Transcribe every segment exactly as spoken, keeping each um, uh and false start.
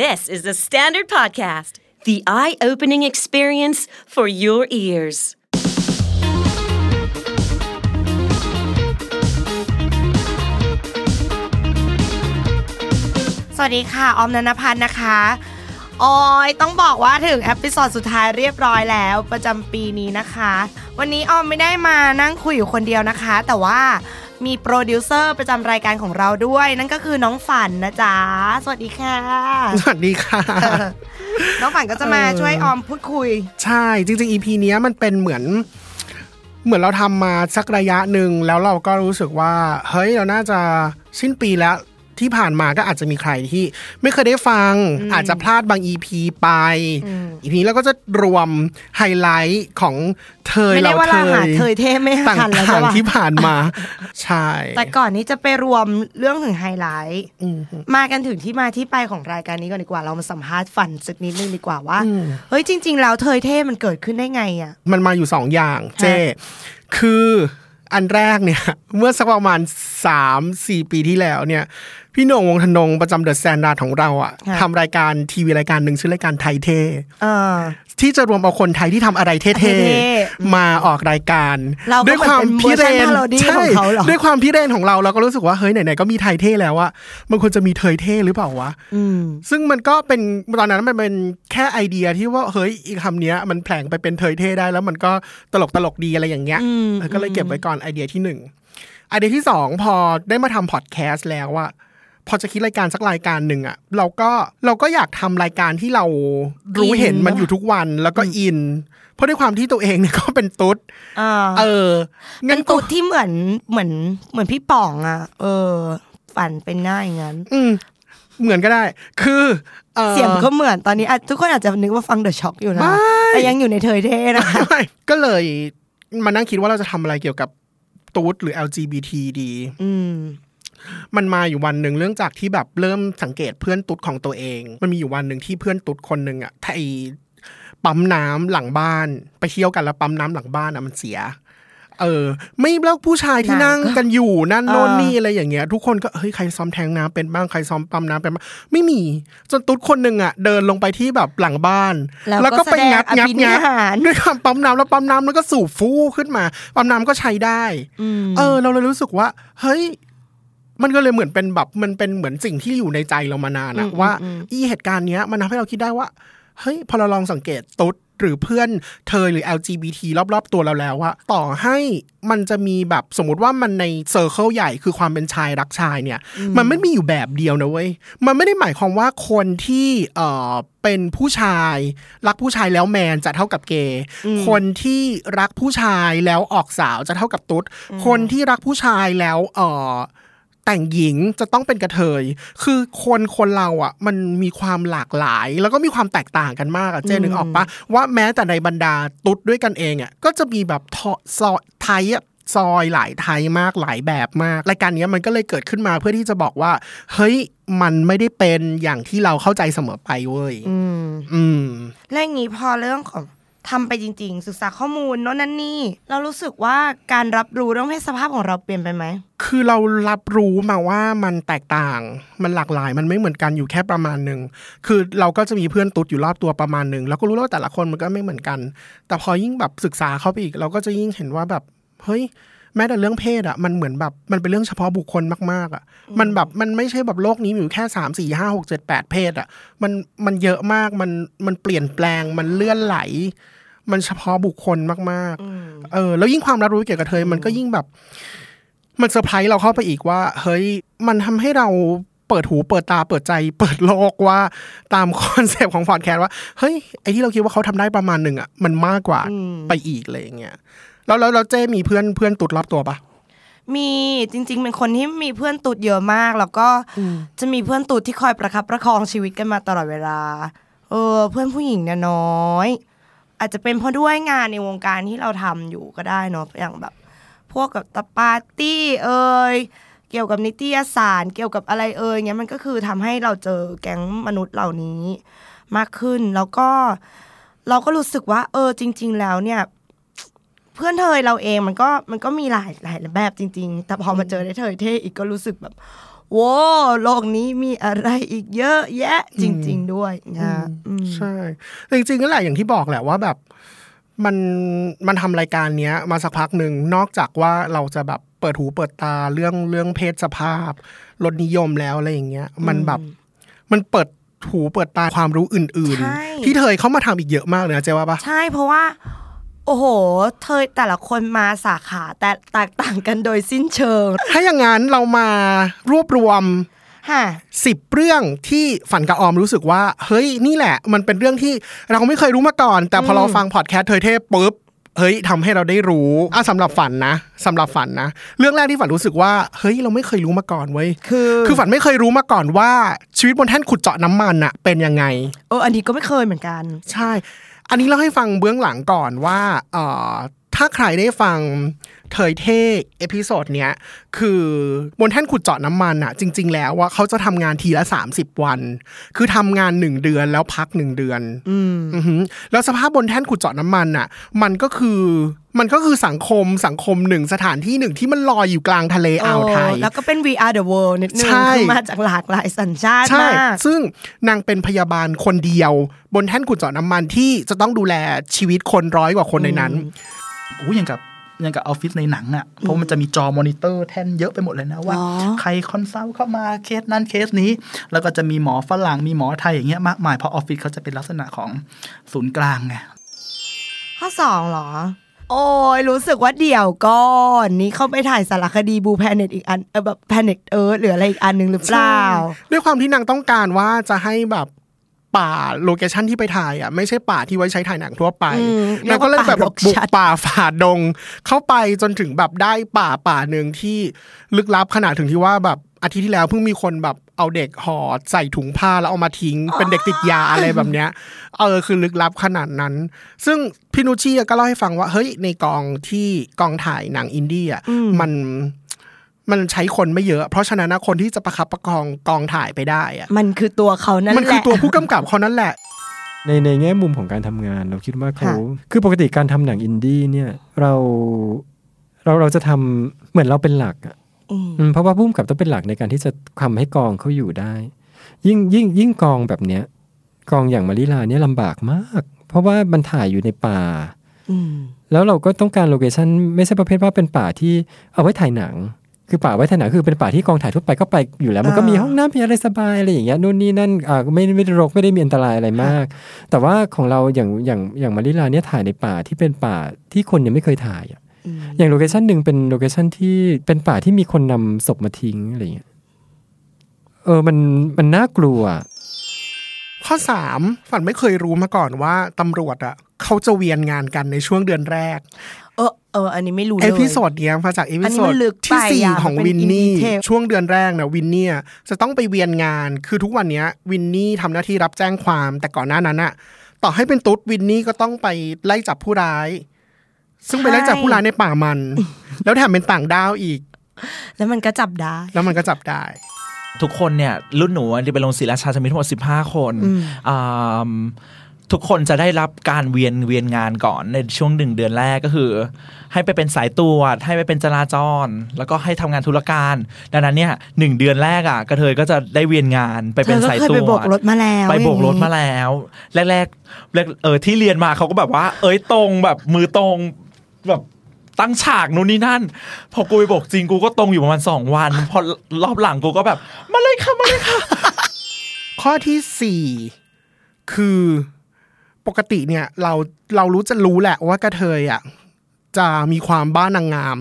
This is the Standard Podcast, the eye-opening experience for your ears.สวัสดีค่ะออมณัฐพันธ์นะคะออยต้องบอกว่าถึงเอพิโซดสุดท้ายเรียบร้อยแล้วประจำปีนี้นะคะวันนี้ออมไม่ได้มานั่งคุยอยู่คนเดียวนะคะแต่ว่ามีโปรดิวเซอร์ประจำรายการของเราด้วยนั่นก็คือน้องฝันนะจ๊ะสวัสดีค่ะสวัสดีค่ะ น้องฝันก็จะมาช่วยออมพูดคุยใช่จริงๆ อี พี เนี้ยมันเป็นเหมือนเหมือนเราทำมาสักระยะนึงแล้วเราก็รู้สึกว่าเฮ้ยเราน่าจะสิ้นปีแล้วที่ผ่านมาก็อาจจะมีใครที่ไม่เคยได้ฟัง อ, อาจจะพลาดบาง อี พี ไป อี พี นี้เราก็จะรวมไฮไลท์ของเธอเราเธอเธอเทพไม่ทันแล้วต่างๆที่ผ่านมา ใช่แต่ก่อนนี้จะไปรวมเรื่องถึงไฮไลท์มากันถึงที่มาที่ไปของรายการนี้ก่อนดีกว่าเรามาสัมภาษณ์ฝันสักนิดนึงดีกว่าว่าเฮ้ยจริงๆแล้วเธอเทพมันเกิดขึ้นได้ไงอ่ะมันมาอยู่สองอย่างเจ้คืออันแรกเนี่ยเมื่อสักประมาณ สามถึงสี่ ปีที่แล้วเนี่ยพี่โหน่งวงธนงประจำ The Standard ของเราอ่ะทำรายการทีวีรายการหนึ่งชื่อรายการไทยเท่ที่จะรวมเอาคนไทยที่ทำอะไรเท่ๆมาออกรายการด้วยความพิเรนใช่ด้วยความพิเรนของเราเราก็รู้สึกว่าเฮ้ยไหนๆก็มีไทยเท่แล้วอ่ะมันควรจะมีเทยเท่หรือเปล่าวะซึ่งมันก็เป็นตอนนั้นมันเป็นแค่ไอเดียที่ว่าเฮ้ยอีกคำเนี้ยมันแผลงไปเป็นเทยเท่ได้แล้วมันก็ตลกตลกดีอะไรอย่างเงี้ยก็เลยเก็บไว้ก่อนไอเดียที่หนึ่งไอเดียที่สองพอได้มาทำพอดแคสต์แล้วอ่ะพอจะคิดรายการสักรายการหนึ่งอ่ะเราก็เราก็อยากทำรายการที่เรารู้เห็นมันอยู่ทุกวันแล้วก็อินเพราะด้วยความที่ตัวเองเนี่ยก็เป็นตุ๊ดเออเป็นตุ๊ดที่เหมือนเหมือนเหมือนพี่ป๋องอ่ะเออฝันเป็นหน้าอย่างนั้นเหมือนก็ได้คือเสียงก็เหมือนตอนนี้ทุกคนอาจจะนึกว่าฟังเดอะช็อคอยู่นะแต่ยังอยู่ในเทยเท่นะก็เลยมานั่งคิดว่าเราจะทำอะไรเกี่ยวกับตุ๊ดหรือ แอล จี บี ที ดีมันมาอยู่วันนึงเรื่องจากที่แบบเริ่มสังเกตเพื่อนตุ๊ดของตัวเองมันมีอยู่วันนึงที่เพื่อนตุ๊ดคนนึงอ่ะที่ปั๊มน้ำหลังบ้านไปเที่ยวกันแล้วปั๊มน้ำหลังบ้านอ่ะมันเสียเออไม่แล้วผู้ชายที่นั่งกันอยู่นั่นโน่นนี่อะไรอย่างเงี้ยทุกคนก็เฮ้ยใครซ้อมแทงน้ำเป็นบ้างใครซ้อมปั๊มน้ำเป็นบ้างไม่มีจนตุ๊ดคนนึงอ่ะเดินลงไปที่แบบหลังบ้านแล้วก็ไปงัดงัดงัดด้วยความปั๊มน้ำแล้วปั๊มน้ำแล้วก็สูบฟูขึ้นมาปั๊มน้ำก็ใช้ได้เออเราเลยรู้สึกว่าเฮ้ยมันก็เลยเหมือนเป็นแบบมันเป็นเหมือนสิ่งที่อยู่ในใจเรามานานอะว่าอีเหตุการณ์เนี้ยมันทำให้เราคิดได้ว่าเฮ้ยพอเราลองสังเกตตุ๊ดหรือเพื่อนเธอหรือ แอล จี บี ที รอบๆตัวเราแล้วอะต่อให้มันจะมีแบบสมมติว่ามันในเซอร์เคิลใหญ่คือความเป็นชายรักชายเนี่ยมันไม่มีอยู่แบบเดียวนะเว้ยมันไม่ได้หมายความว่าคนที่เอ่อเป็นผู้ชายรักผู้ชายแล้วแมนจะเท่ากับเกย์คนที่รักผู้ชายแล้วออกสาวจะเท่ากับตุ๊ดคนที่รักผู้ชายแล้วเอ่อแต่งหญิงจะต้องเป็นกระเทยคือคนคนเราอ่ะมันมีความหลากหลายแล้วก็มีความแตกต่างกันมากอ่ะเจ๊นึกออกปะว่าแม้แต่ในบรรดาตุ๊ดด้วยกันเองอ่ะก็จะมีแบบซอยไทยอ่ะซอยหลายไทยมากหลายแบบมากรายการนี้มันก็เลยเกิดขึ้นมาเพื่อที่จะบอกว่าเฮ้ยมันไม่ได้เป็นอย่างที่เราเข้าใจเสมอไปเว้ยอืมอืมและงี้พอเรื่องของทำไปจริงๆศึกษาข้อมูลโน่นนั่นนี่เรารู้สึกว่าการรับรู้เรื่องเพศสภาพของเราเปลี่ยนไปไหมคือเรารับรู้มาว่ามันแตกต่างมันหลากหลายมันไม่เหมือนกันอยู่แค่ประมาณนึงคือเราก็จะมีเพื่อนตุ๊ดอยู่รอบตัวประมาณนึงแล้วก็รู้แล้วว่าแต่ละคนมันก็ไม่เหมือนกันแต่พอยิ่งแบบศึกษาเข้าไปอีกเราก็จะยิ่งเห็นว่าแบบเฮ้ยแม้แต่เรื่องเพศอ่ะมันเหมือนแบบมันเป็นเรื่องเฉพาะบุคคลมากๆอ่ะมันแบบมันไม่ใช่แบบโลกนี้มีอยู่แค่สาม สี่ ห้า หก เจ็ด แปดเพศอ่ะมันมันเยอะมากมันมันเปลี่ยนแปลงมันเลื่อนไหลมันเฉพาะบุคคลมากๆเออแล้วยิ่งความรับรู้เกี่ยวกับเธอมันก็ยิ่งแบบมันเซอร์ไพรส์เราเข้าไปอีกว่าเฮ้ยมันทำให้เราเปิดหูเปิดตาเปิดใจเปิดโลกว่าตามคอนเซปต์ของพอดแคสต์ว่าเฮ้ยไอ้ที่เราคิดว่าเขาทำได้ประมาณนึงอ่ะมันมากกว่าไปอีกอะไรอย่างเงี้ยแล้วแล้วเราเจ้มีเพื่อนเพื่อนตุดรอบตัวปะมีจริงๆเป็นคนที่มีเพื่อนตุดเยอะมากแล้วก็จะมีเพื่อนตุดที่คอยประคับประคองชีวิตกันมาตลอดเวลาเออเพื่อนผู้หญิงเนี่ยน้อยอาจจะเป็นเพราะด้วยงานในวงการที่เราทำอยู่ก็ได้เนาะอย่างแบบพวกกับตะปาร์ตี้เอ่ยเกี่ยวกับนิตยสารเกี่ยวกับอะไรเอ่ยเงี้ยมันก็คือทำให้เราเจอแก๊งมนุษย์เหล่านี้มากขึ้นแล้วก็เราก็รู้สึกว่าเออจริงๆแล้วเนี่ยเพื่อนเธอเราเองมันก็มันก็มีหลายหลายแบบจริงๆแต่พอมาเจอได้เธอเท่อีกก็รู้สึกแบบ โว้โลกนี้มีอะไรอีกเยอะแยะจริงๆด้วยนะใช่จริงๆก็แหละอย่างที่บอกแหละว่าแบบมันมันทำรายการเนี้ยมาสักพักหนึ่งนอกจากว่าเราจะแบบเปิดหูเปิดตาเรื่องเรื่องเพศสภาพรสนิยมแล้วอะไรอย่างเงี้ยมันแบบมันเปิดหูเปิดตาความรู้อื่นๆที่เธอเข้ามาทำอีกเยอะมากเลยนะเจ๊ว่าปะใช่เพราะว่าโอ้โหเธอแต่ละคนมาสาขาแต่แตกต่างกันโดยสิ้นเชิงถ้าอย่างนั้นเรามารวบรวมสิบเรื่องที่ฝันกับออมรู้สึกว่าเฮ้ยนี่แหละมันเป็นเรื่องที่เราไม่เคยรู้มาก่อนแต่พอเราฟังพอดแคสต์เธอเทพปุ๊บเฮ้ยทำให้เราได้รู้อ่ะสำหรับฝันนะสำหรับฝันนะเรื่องแรกที่ฝันรู้สึกว่าเฮ้ยเราไม่เคยรู้มาก่อนเว้ยคือคือฝันไม่เคยรู้มาก่อนว่าชีวิตบนแท่นขุดเจาะน้ำมันอะเป็นยังไงเอออันนี้ก็ไม่เคยเหมือนกันใช่อันนี้เราให้ฟังเบื้องหลังก่อนว่าเอ่อถ้าใครได้ฟังเทยเทกเอพิโซดเนี้ยคือบนแท่นขุดเจาะน้ำมันอะจริงๆแล้วว่าเขาจะทำงานทีละสามสิบวันคือทำงานหนึ่งเดือนแล้วพักหนึ่งเดือนอืมอือหือแล้วสภาพบนแท่นขุดเจาะน้ำมันอะมันก็คือมันก็คือสังคมสังคมหนึ่งสถานที่หนึ่งที่มันลอยอยู่กลางทะเลอ่าวไทยแล้วก็เป็น We Are The World นิดนึงคือมาจากหลากหลายสัญชาติมากซึ่งนางเป็นพยาบาลคนเดียวบนแท่นขุดเจาะน้ำมันที่จะต้องดูแลชีวิตคนร้อยกว่าคนในนั้นโอ้ยังกับยังกับออฟฟิศในหนังอ่ะเพราะมันจะมีจอมอนิเตอร์แท่นเยอะไปหมดเลยนะว่าใครคอนซัลท์เข้ามาเคสนั้นเคสนี้แล้วก็จะมีหมอฝรั่งมีหมอไทยอย่างเงี้ยมากมายเพราะออฟฟิศเขาจะเป็นลักษณะของศูนย์กลางไงข้อสองหรอโอ้ยรู้สึกว่าเดี่ยวก่อนนี้เขาไปถ่ายสารคดีบูแพเน็ตอีกอันเออแบบแพเน็ตเอิร์ธหรืออะไรอีกอันนึงหรือเปล่าด้วยความที่นางต้องการว่าจะให้แบบป่าโลเคชั่นที่ไปถ่ายอ่ะไม่ใช่ป่าที่ไว้ใช้ถ่ายหนังทั่วไปแล้วก็เล่นแบบบุกป่าฝ่าดงเข้าไปจนถึงแบบได้ป่าป่านึงที่ลึกลับขนาดถึงที่ว่าแบบอาทิตย์ที่แล้วเพิ่งมีคนแบบเอาเด็กห่อใส่ถุงผ้าแล้วเอามาทิ้งเป็นเด็กติดยาอะไรแบบเนี้ยเออคือลึกลับขนาดนั้นซึ่งพินุชิก็เล่าให้ฟังว่าเฮ้ยในกองที่กองถ่ายหนังอินดี้อ่ะมันมันใช้คนไม่เยอะเพราะฉะนั้นคนที่จะประคับประคองกองถ่ายไปได้อะมันคือตัวเขานั่นแหละมันคือตัวผู้กำกับเขานั่นแหละในในแง่มุมของการทำงานเราคิดว่าเขาคือปกติการทำหนังอินดี้เนี่ยเราเราเราจะทำเหมือนเราเป็นหลักอ่ะเพราะว่าผู้กำกับต้องเป็นหลักในการที่จะทำให้กองเขาอยู่ได้ยิ่งยิ่งยิ่งกองแบบเนี้ยกองอย่างมาริลาเนี่ยลำบากมากเพราะว่ามันถ่ายอยู่ในป่าแล้วเราก็ต้องการโลเคชั่นไม่ใช่ประเภทว่าเป็นป่าที่เอาไว้ถ่ายหนังคือป่าไว้ถ่ายหนังคือเป็นป่าที่กองถ่ายทั่วไปก็ไปอยู่แล้วมันก็มีห้องน้ำมีอะไรสบายอะไรอย่างเงี้ยนู่นนี่นั่นอ่าไม่ไม่รกไม่ได้มีอันตรายอะไรมากแต่ว่าของเราอย่างอย่างอย่างมาริลาเนี่ยถ่ายในป่าที่เป็นป่าที่คนยังไม่เคยถ่ายอ่ะอย่างโลเคชั่นนึงเป็นโลเคชั่นที่เป็นป่าที่มีคนนำศพมาทิ้งอะไรอย่างเงี้ยเออมันมันน่ากลัวข้อสามฝันไม่เคยรู้มาก่อนว่าตำรวจอ่ะเขาจะเวียนงานกันในช่วงเดือนแรกเออเอออันนี้ไม่รู้เลยเอพิโซดเนี้ยมาจากเอพิโซดที่สี่ของวินนี่ช่วงเดือนแรกนะวินนี่จะต้องไปเวียนงานคือทุกวันนี้วินนี่ทำหน้าที่รับแจ้งความแต่ก่อนหน้านั้นอะต่อให้เป็นตุ๊ดวินนี่ก็ต้องไปไล่จับผู้ร้ายซึ่งไปไล่จับผู้ร้ายในป่ามันแล้วแถมเป็นต่างดาวอีกแล้วมันก็จับได้แล้วมันก็จับได้ทุกคนเนี่ยรุ่นหนูที่ไปลงศิลาชาจะมีทั้งหมดสิบห้าคนอ่าทุกคนจะได้รับการเวียนเวียนงานก่อนในช่วงหนึ่งเดือนแรกก็คือให้ไปเป็นสายตรวจให้ไปเป็นจราจรแล้วก็ให้ทำงานธุรการดังนั้นเนี่ยหนึ่งเดือนแรกอ่ะกระเทยก็จะได้เวียนงานไปเป็นสายตรวจไปโบกรถมาแล้วไปโบกรถมาแล้วแรกๆเออที่เรียนมาเขาก็แบบว่าเอ้ยตรงแบบมือตรงแบบตั้งฉากนู่นนี่นั่นพอกูไปโบกจริงกูก็ตรงอยู่ประมาณสองวันพอรอบหลังกูก็แบบมาเลยค่ะมาเลยค่ะข้อที่สี่คือปกติเนี่ยเราเรารู้จะรู้แหละว่ากระเทยอ่ะจะมีความบ้านางงาม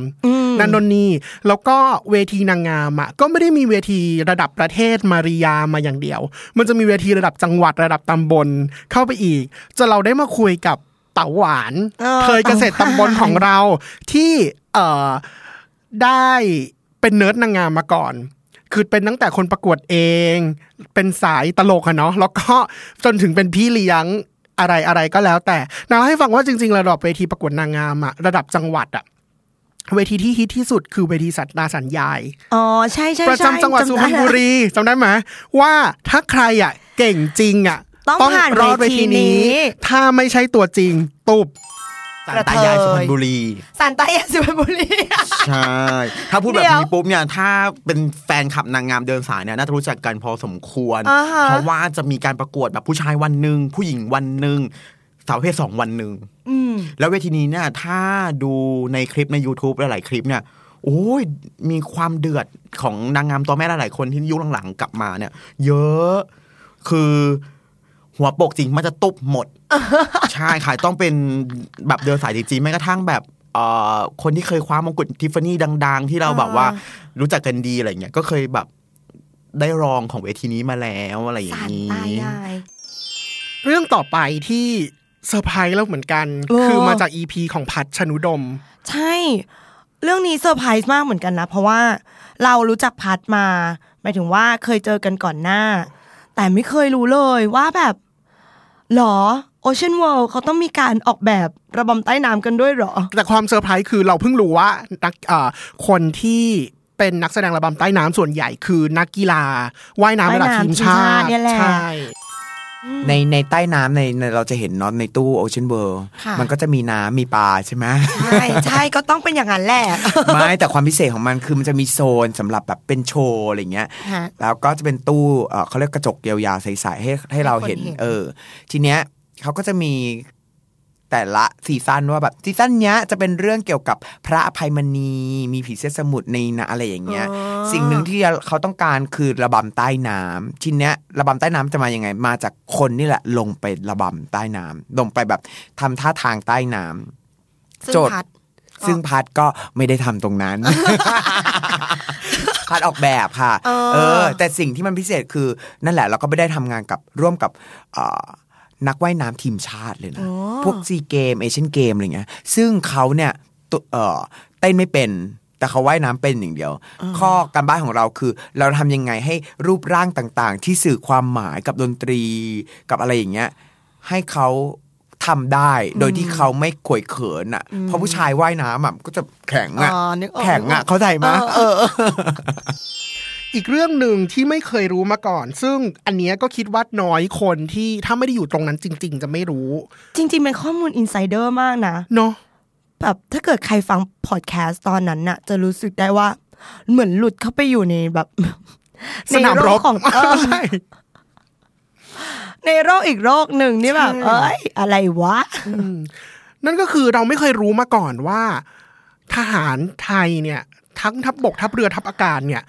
นั่นนี่แล้วก็เวทีนางงามอ่ะก็ไม่ได้มีเวทีระดับประเทศมาริยามาอย่างเดียวมันจะมีเวทีระดับจังหวัดระดับตำบลเข้าไปอีกจนเราได้มาคุยกับเต่าหวานเคยเกษตรตำบลของเราที่เอ่อได้เป็นเนิร์ดนางงามมาก่อนคือเป็นตั้งแต่คนประกวดเองเป็นสายตลกอะเนาะแล้วก็จนถึงเป็นพี่เลี้ยงอะไรอะไรก็แล้วแต่นางให้ฟังว่าจริงๆระดับเวทีประกวดนางงามอะระดับจังหวัดอะเวทีที่ฮิตที่สุดคือเวทีสัตนาสัญญายอ๋อใช่ๆๆประจำจังหวัดสุพรรณบุรีจำได้ไหมว่าถ้าใครอะเก่งจริงอะต้องรอดเวทีนี้ถ้าไม่ใช่ตัวจริงตุบ ศาลตายายสุพรรณบุรีศาลตายายสุพรรณบุรีใช่ถ้าพูดแบบนี้ปุ๊บเนี่ยถ้าเป็นแฟนคลับนางงามเดินสายเนี่ยน่าจะรู้จักกันพอสมควรเพราะว่าจะมีการประกวดแบบผู้ชายวันนึงผู้หญิงวันนึงสาวประเภทสองวันนึงแล้วเวทีนี้เนี่ยถ้าดูในคลิปใน YouTube หลายๆคลิปเนี่ยโอ้ยมีความเดือดของนางงามตัวแม่หลายๆคนที่ยุคหลังๆกลับมาเนี่ยเยอะคือหัวปกจริงมันจะตุบหมดใช่ค่ะต้องเป็นแบบเดินสายจริงๆแม้กระทั่งแบบคนที่เคยคว้ามงกุฎทิฟฟานี่ดังๆที่เราแบบว่ารู้จักกันดีอะไรเงี้ยก็เคยแบบได้รองของเวทีนี้มาแล้วอะไรอย่างนี้เรื่องต่อไปที่เซอร์ไพรส์แล้วเหมือนกันคือมาจาก อี พี ของพัชชนุดมใช่เรื่องนี้เซอร์ไพรส์มากเหมือนกันนะเพราะว่าเรารู้จักพัชมาหมายถึงว่าเคยเจอกันก่อนหน้าแต่ไม่เคยรู้เลยว่าแบบหรอ Ocean World เขาต้องมีการออกแบบระบำใต้น้ำกันด้วยหรอแต่ความเซอร์ไพรส์คือเราเพิ่งรู้ว่านักเอ่อคนที่เป็นนักแสดงระบำใต้น้ำส่วนใหญ่คือนักกีฬาว่ายน้ำระดับทีมชาติใช่ในในใต้น้ำในเราจะเห็นเนาะในตู้ Ocean World มันก็จะมีน้ำมีปลาใช่ไหมใช่ใช่ก็ต้องเป็นอย่างนั้นแหละไม่แต่ความพิเศษของมันคือมันจะมีโซนสำหรับแบบเป็นโชว์อะไรเงี้ยแล้วก็จะเป็นตู้เอ่อเขาเรียกกระจกยาวๆใสๆให้ให้เราเห็นเออทีเนี้ยเขาก็จะมีแต่ละซีซั่นว่าแบบซีซั่นเนี้ยจะเป็นเรื่องเกี่ยวกับพระอภัยมณีมีผีเสื้อสมุทรในนะอะไรอย่างเงี้ยสิ่งหนึ่งที่เขาต้องการคือระบำใต้น้ำชิ้นเนี้ยระบำใต้น้ำจะมาอย่างไงมาจากคนนี่แหละลงไประบำใต้น้ำลงไปแบบทำท่าทางใต้น้ำโจทย์ซึ่งพัดก็ไม่ได้ทำตรงนั้น พัดออกแบบค่ะเออ เออแต่สิ่งที่มันพิเศษคือนั่นแหละเราก็ไม่ได้ทำงานกับร่วมกับนักว่ายน้ำทีมชาติเลยนะพวกซีเกมเอเชียนเกมอะไรเงี้ยซึ่งเขาเนี่ยเอ่อเต้นไม่เป็นแต่เขาว่ายน้ำเป็นอย่างเดียวข้อการบ้านของเราคือเราทำยังไงให้รูปร่างต่างๆที่สื่อความหมายกับดนตรีกับอะไรอย่างเงี้ยให้เขาทำได้โดยที่เขาไม่ขวยเขินอ่ะเพราะผู้ชายว่ายน้ำอ่ะก็จะแข็งอ่ะแข็งอ่ะเข้าใจไหมอีกเรื่องหนึ่งที่ไม่เคยรู้มาก่อนซึ่งอันเนี้ยก็คิดว่าน้อยคนที่ถ้าไม่ได้อยู่ตรงนั้นจริงๆจะไม่รู้จริงๆเป็นข้อมูลอินไซเดอร์มากนะเนาะแบบถ้าเกิดใครฟังพอดแคสต์ตอนนั้นน่ะจะรู้สึกได้ว่าเหมือนหลุดเข้าไปอยู่ในแบบสนามรบของเออใช่ในโลกอีกโลกหนึ่งนี่แบบเอ้ยอะไรวะนั่นก็คือเราไม่เคยรู้มาก่อนว่าทหารไทยเนี่ยทั้งทัพบกทัพเรือทัพอากาศเนี่ย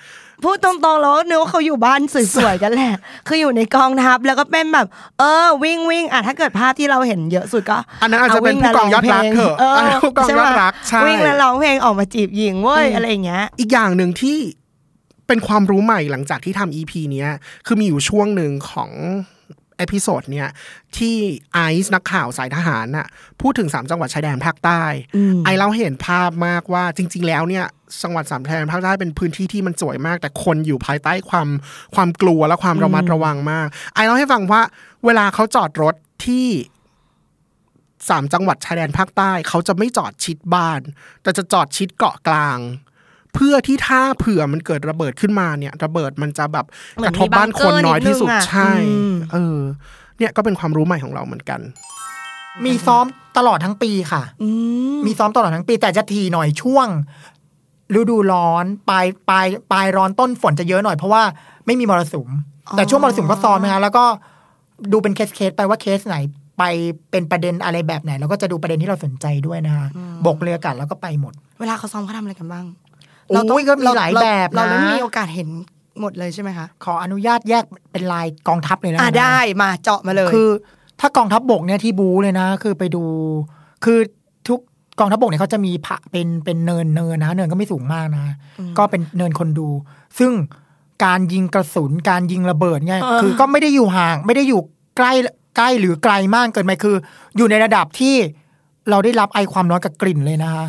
พูดตรงๆแล้วนึกว่าเขาอยู่บ้านสวยๆกันแหละคืออยู่ในกองทัพแล้วก็เป็นแบบเออวิ่งวิ่งอ่ะถ้าเกิดภาพที่เราเห็นเยอะสุดก็อันนั้นอาจจะเป็นผู้กองยอดรักเถอะผู้กองยอดรักใช่วิ่งแล้วร้องเพลงออกมาจีบหญิงเว้ยอะไรอย่างเงี้ยอีกอย่างนึงที่เป็นความรู้ใหม่หลังจากที่ทำ อี พี เนี้ยคือมีอยู่ช่วงนึงของเอพิโซดเนี้ยที่ไอซ์นักข่าวสายทหารน่ะพูดถึงสามจังหวัดชายแดนภาคใต้ไอเราเห็นภาพมากว่าจริงๆแล้วเนี่ยจังหวัดสามแถบภาคใต้เป็นพื้นที่ที่มันสวยมากแต่คนอยู่ภายใต้ความความกลัวและความระมัดระวังมากไอเล่าให้ฟังว่าเวลาเขาจอดรถที่สามจังหวัดชายแดนภาคใต้เขาจะไม่จอดชิดบ้านแต่จะจอดชิดเกาะกลางเพื่อที่ถ้าเผื่อมันเกิดระเบิดขึ้นมาเนี่ยระเบิดมันจะแบบกระทบบ้านคนน้อยที่สุดใช่เออเนี่ยก็เป็นความรู้ใหม่ของเราเหมือนกันมีซ้อมตลอดทั้งปีค่ะมีซ้อมตลอดทั้งปีแต่จะทีหน่อยช่วงฤดูร้อนปลายปลายปลายร้อนต้นฝนจะเยอะหน่อยเพราะว่าไม่มีมรสุมแต่ช่วงมรสุมก็ซ้อมนะคะแล้วก็ดูเป็นเคสเคสไปว่าเคสไหนไปเป็นประเด็นอะไรแบบไหนแล้วก็จะดูประเด็นที่เราสนใจด้วยนะคะบกเรืออากาศแล้วก็ไปหมดเวลาเขาซ้อมเขาทำอะไรกันบ้างเราต้องก็มีหลายแบบนะเราไม่มีโอกาสเห็นหมดเลยใช่ไหมคะขออนุญาตแยกเป็นลายกองทัพเลยนะอ่ะได้มาเจาะมาเลยคือถ้ากองทัพบกเนี่ยที่บูเลยนะคือไปดูคือกองทัพบกเนี่ยเขาจะมีผะเป็นเป็นเนินเนินนะเนินก็ไม่สูงมากนะก็เป็นเนินคนดูซึ่งการยิงกระสุนการยิงระเบิดเนี่ยคือก็ไม่ได้อยู่ห่างไม่ได้อยู่ใกล้ใกล้หรือไกลมากเกินไปคืออยู่ในระดับที่เราได้รับไอความร้อนกับกลิ่นเลยนะคะ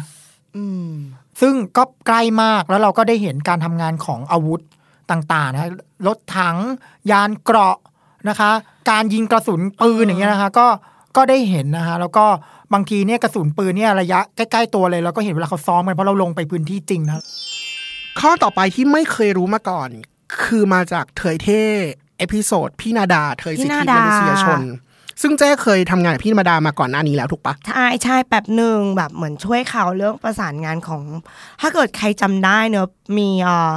ซึ่งก็ใกล้มากแล้วเราก็ได้เห็นการทำงานของอาวุธต่างๆนะรถถังยานเกราะนะคะการยิงกระสุนปืนอย่างเงี้ยนะคะก็ก็ได้เห็นนะคะแล้วก็บางทีเนี่ยกระสุนปืนเนี่ยระยะใกล้ๆตัวเลยเราก็เห็นเวลาเขาซ้อมกันเพราะเราลงไปพื้นที่จริงนะข้อต่อไปที่ไม่เคยรู้มาก่อนคือมาจากเถยเท่เอพิโซดพี่นาดาเถยสิทธิมนุษยชน ซึ่งเจ้เคยทำงานกับพี่ธรรมดามาก่อนหน้านี้แล้วถูกปะใช่ใช่แป๊บนึงแบบเหมือนช่วยเขาเรื่องประสานงานของถ้าเกิดใครจำได้เนอะมีอ่า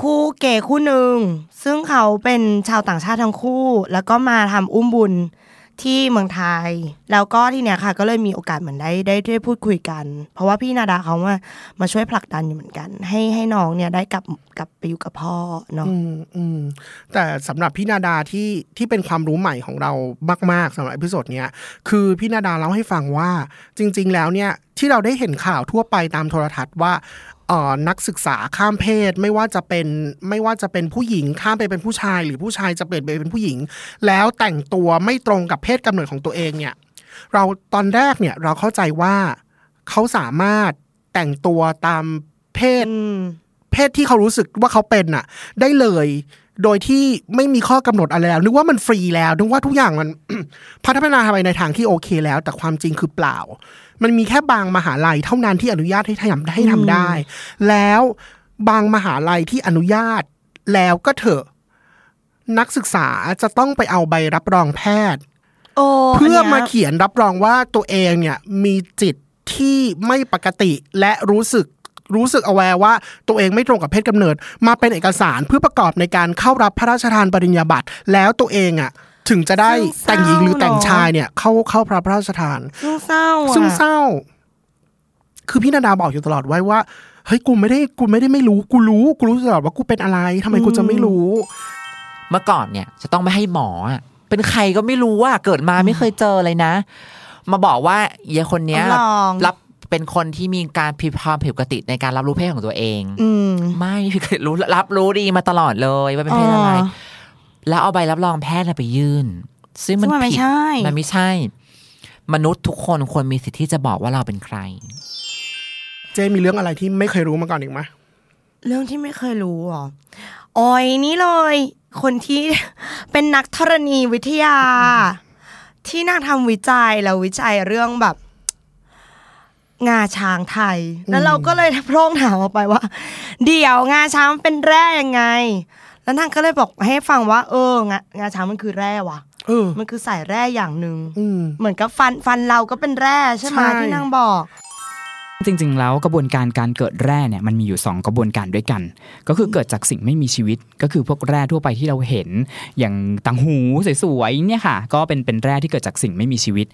คู่เก๋คู่หนึ่งซึ่งเขาเป็นชาวต่างชาติทั้งคู่แล้วก็มาทำอุ้มบุญที่เมืองไทยแล้วก็ที่เนี้ยค่ะก็เลยมีโอกาสเหมือนได้ได้ได้พูดคุยกันเพราะว่าพี่นาดาเขามามาช่วยผลักดันอยู่เหมือนกันให้ให้น้องเนี่ยได้กลับกลับไปอยู่กับพ่อเนาะอืมๆแต่สำหรับพี่นาดาที่ที่เป็นความรู้ใหม่ของเรามากๆสำหรับเอพิโซดเนี้ยคือพี่นาดาเล่าให้ฟังว่าจริงๆแล้วเนี่ยที่เราได้เห็นข่าวทั่วไปตามโทรทัศน์ว่าเอ่อนักศึกษาข้ามเพศไม่ว่าจะเป็นไม่ว่าจะเป็นผู้หญิงข้ามไปเป็นผู้ชายหรือผู้ชายจะเปลี่ยนไปเป็นผู้หญิงแล้วแต่งตัวไม่ตรงกับเพศกำเนิดของตัวเองเนี่ยเราตอนแรกเนี่ยเราเข้าใจว่าเขาสามารถแต่งตัวตามเพศเพศที่เขารู้สึกว่าเขาเป็นน่ะได้เลยโดยที่ไม่มีข้อกำหนดอะไรแล้วนึกว่ามันฟรีแล้วนึกว่าทุกอย่างมัน พัฒนาไปในทางที่โอเคแล้วแต่ความจริงคือเปล่ามันมีแค่บางมหาลัยเท่านั้นที่อนุญาตให้ทำให้ทำได้แล้วบางมหาลัยที่อนุญาตแล้วก็เถอะนักศึกษาจะต้องไปเอาใบรับรองแพทย์เพื่อมาเขียนรับรองว่าตัวเองเนี่ยมีจิตที่ไม่ปกติและรู้สึกรู้สึกเอาแววว่าตัวเองไม่ตรงกับเพศกำเนิดมาเป็นเอกสารเพื่อประกอบในการเข้ารับพระราชทานปริญญาบัตรแล้วตัวเองอ่ะถึงจะได้แต่งหญิงหรือแต่งชายเนี่ยเข้าเข้าพระราชทานซึ่งเศร้าซึ่งเศร้าคือพี่นาดาบอกอยู่ตลอดไว้ว่าเฮ้ยกูไม่ได้กูไม่ได้ไม่รู้กูรู้กูรู้ตลอดว่ากูเป็นอะไรทำไมกูจะไม่รู้เมื่อก่อนเนี่ยจะต้องไม่ให้หมอเป็นใครก็ไม่รู้ว่าเกิดมาไม่เคยเจอเลยนะมาบอกว่าเยคนเนี้ยรับเป็นคนที่มีการผิดความผิดปกติในการรับรู้เพศของตัวเองอืมไม่เคยรู้รับรู้ดีมาตลอดเลยว่าเป็นเพศอะไรแล้วเอาใบรับรองแพทย์ไปยื่นซึ่งมันผิดมันไม่ใช่มนุษย์ทุกคนควรมีสิทธิ์ที่จะบอกว่าเราเป็นใครเจมีเรื่องอะไรที่ไม่เคยรู้มาก่อนอีกไหมเรื่องที่ไม่เคยรู้อ๋อออยนี่เลยคนที่เป็นนักธรณีวิทยาที่นั่งทำวิจัยแล้ววิจัยเรื่องแบบงาช้างไทยแล้วเราก็เลยโพร่งถามออกไปว่าเดี๋ยวงาช้างเป็นแร่ยังไงแล้วนางก็เลยบอกให้ฟังว่าเอองางาช้างมันคือแร่ว่ะเออมันคือสายแร่อย่างนึงเหมือนกับฟันฟันเราก็เป็นแร่ใช่มั้ยที่นางบอกจริงๆแล้วกระบวนการการเกิดแร่เนี่ยมันมีอยู่สองกระบวนการด้วยกันก็คือเกิดจากสิ่งไม่มีชีวิตก็คือพวกแร่ทั่วไปที่เราเห็นอย่างต่างหูสวยๆเนี่ยค่ะก็เป็นเป็นแร่ที่เกิดจากสิ่งไม่มีชีวิต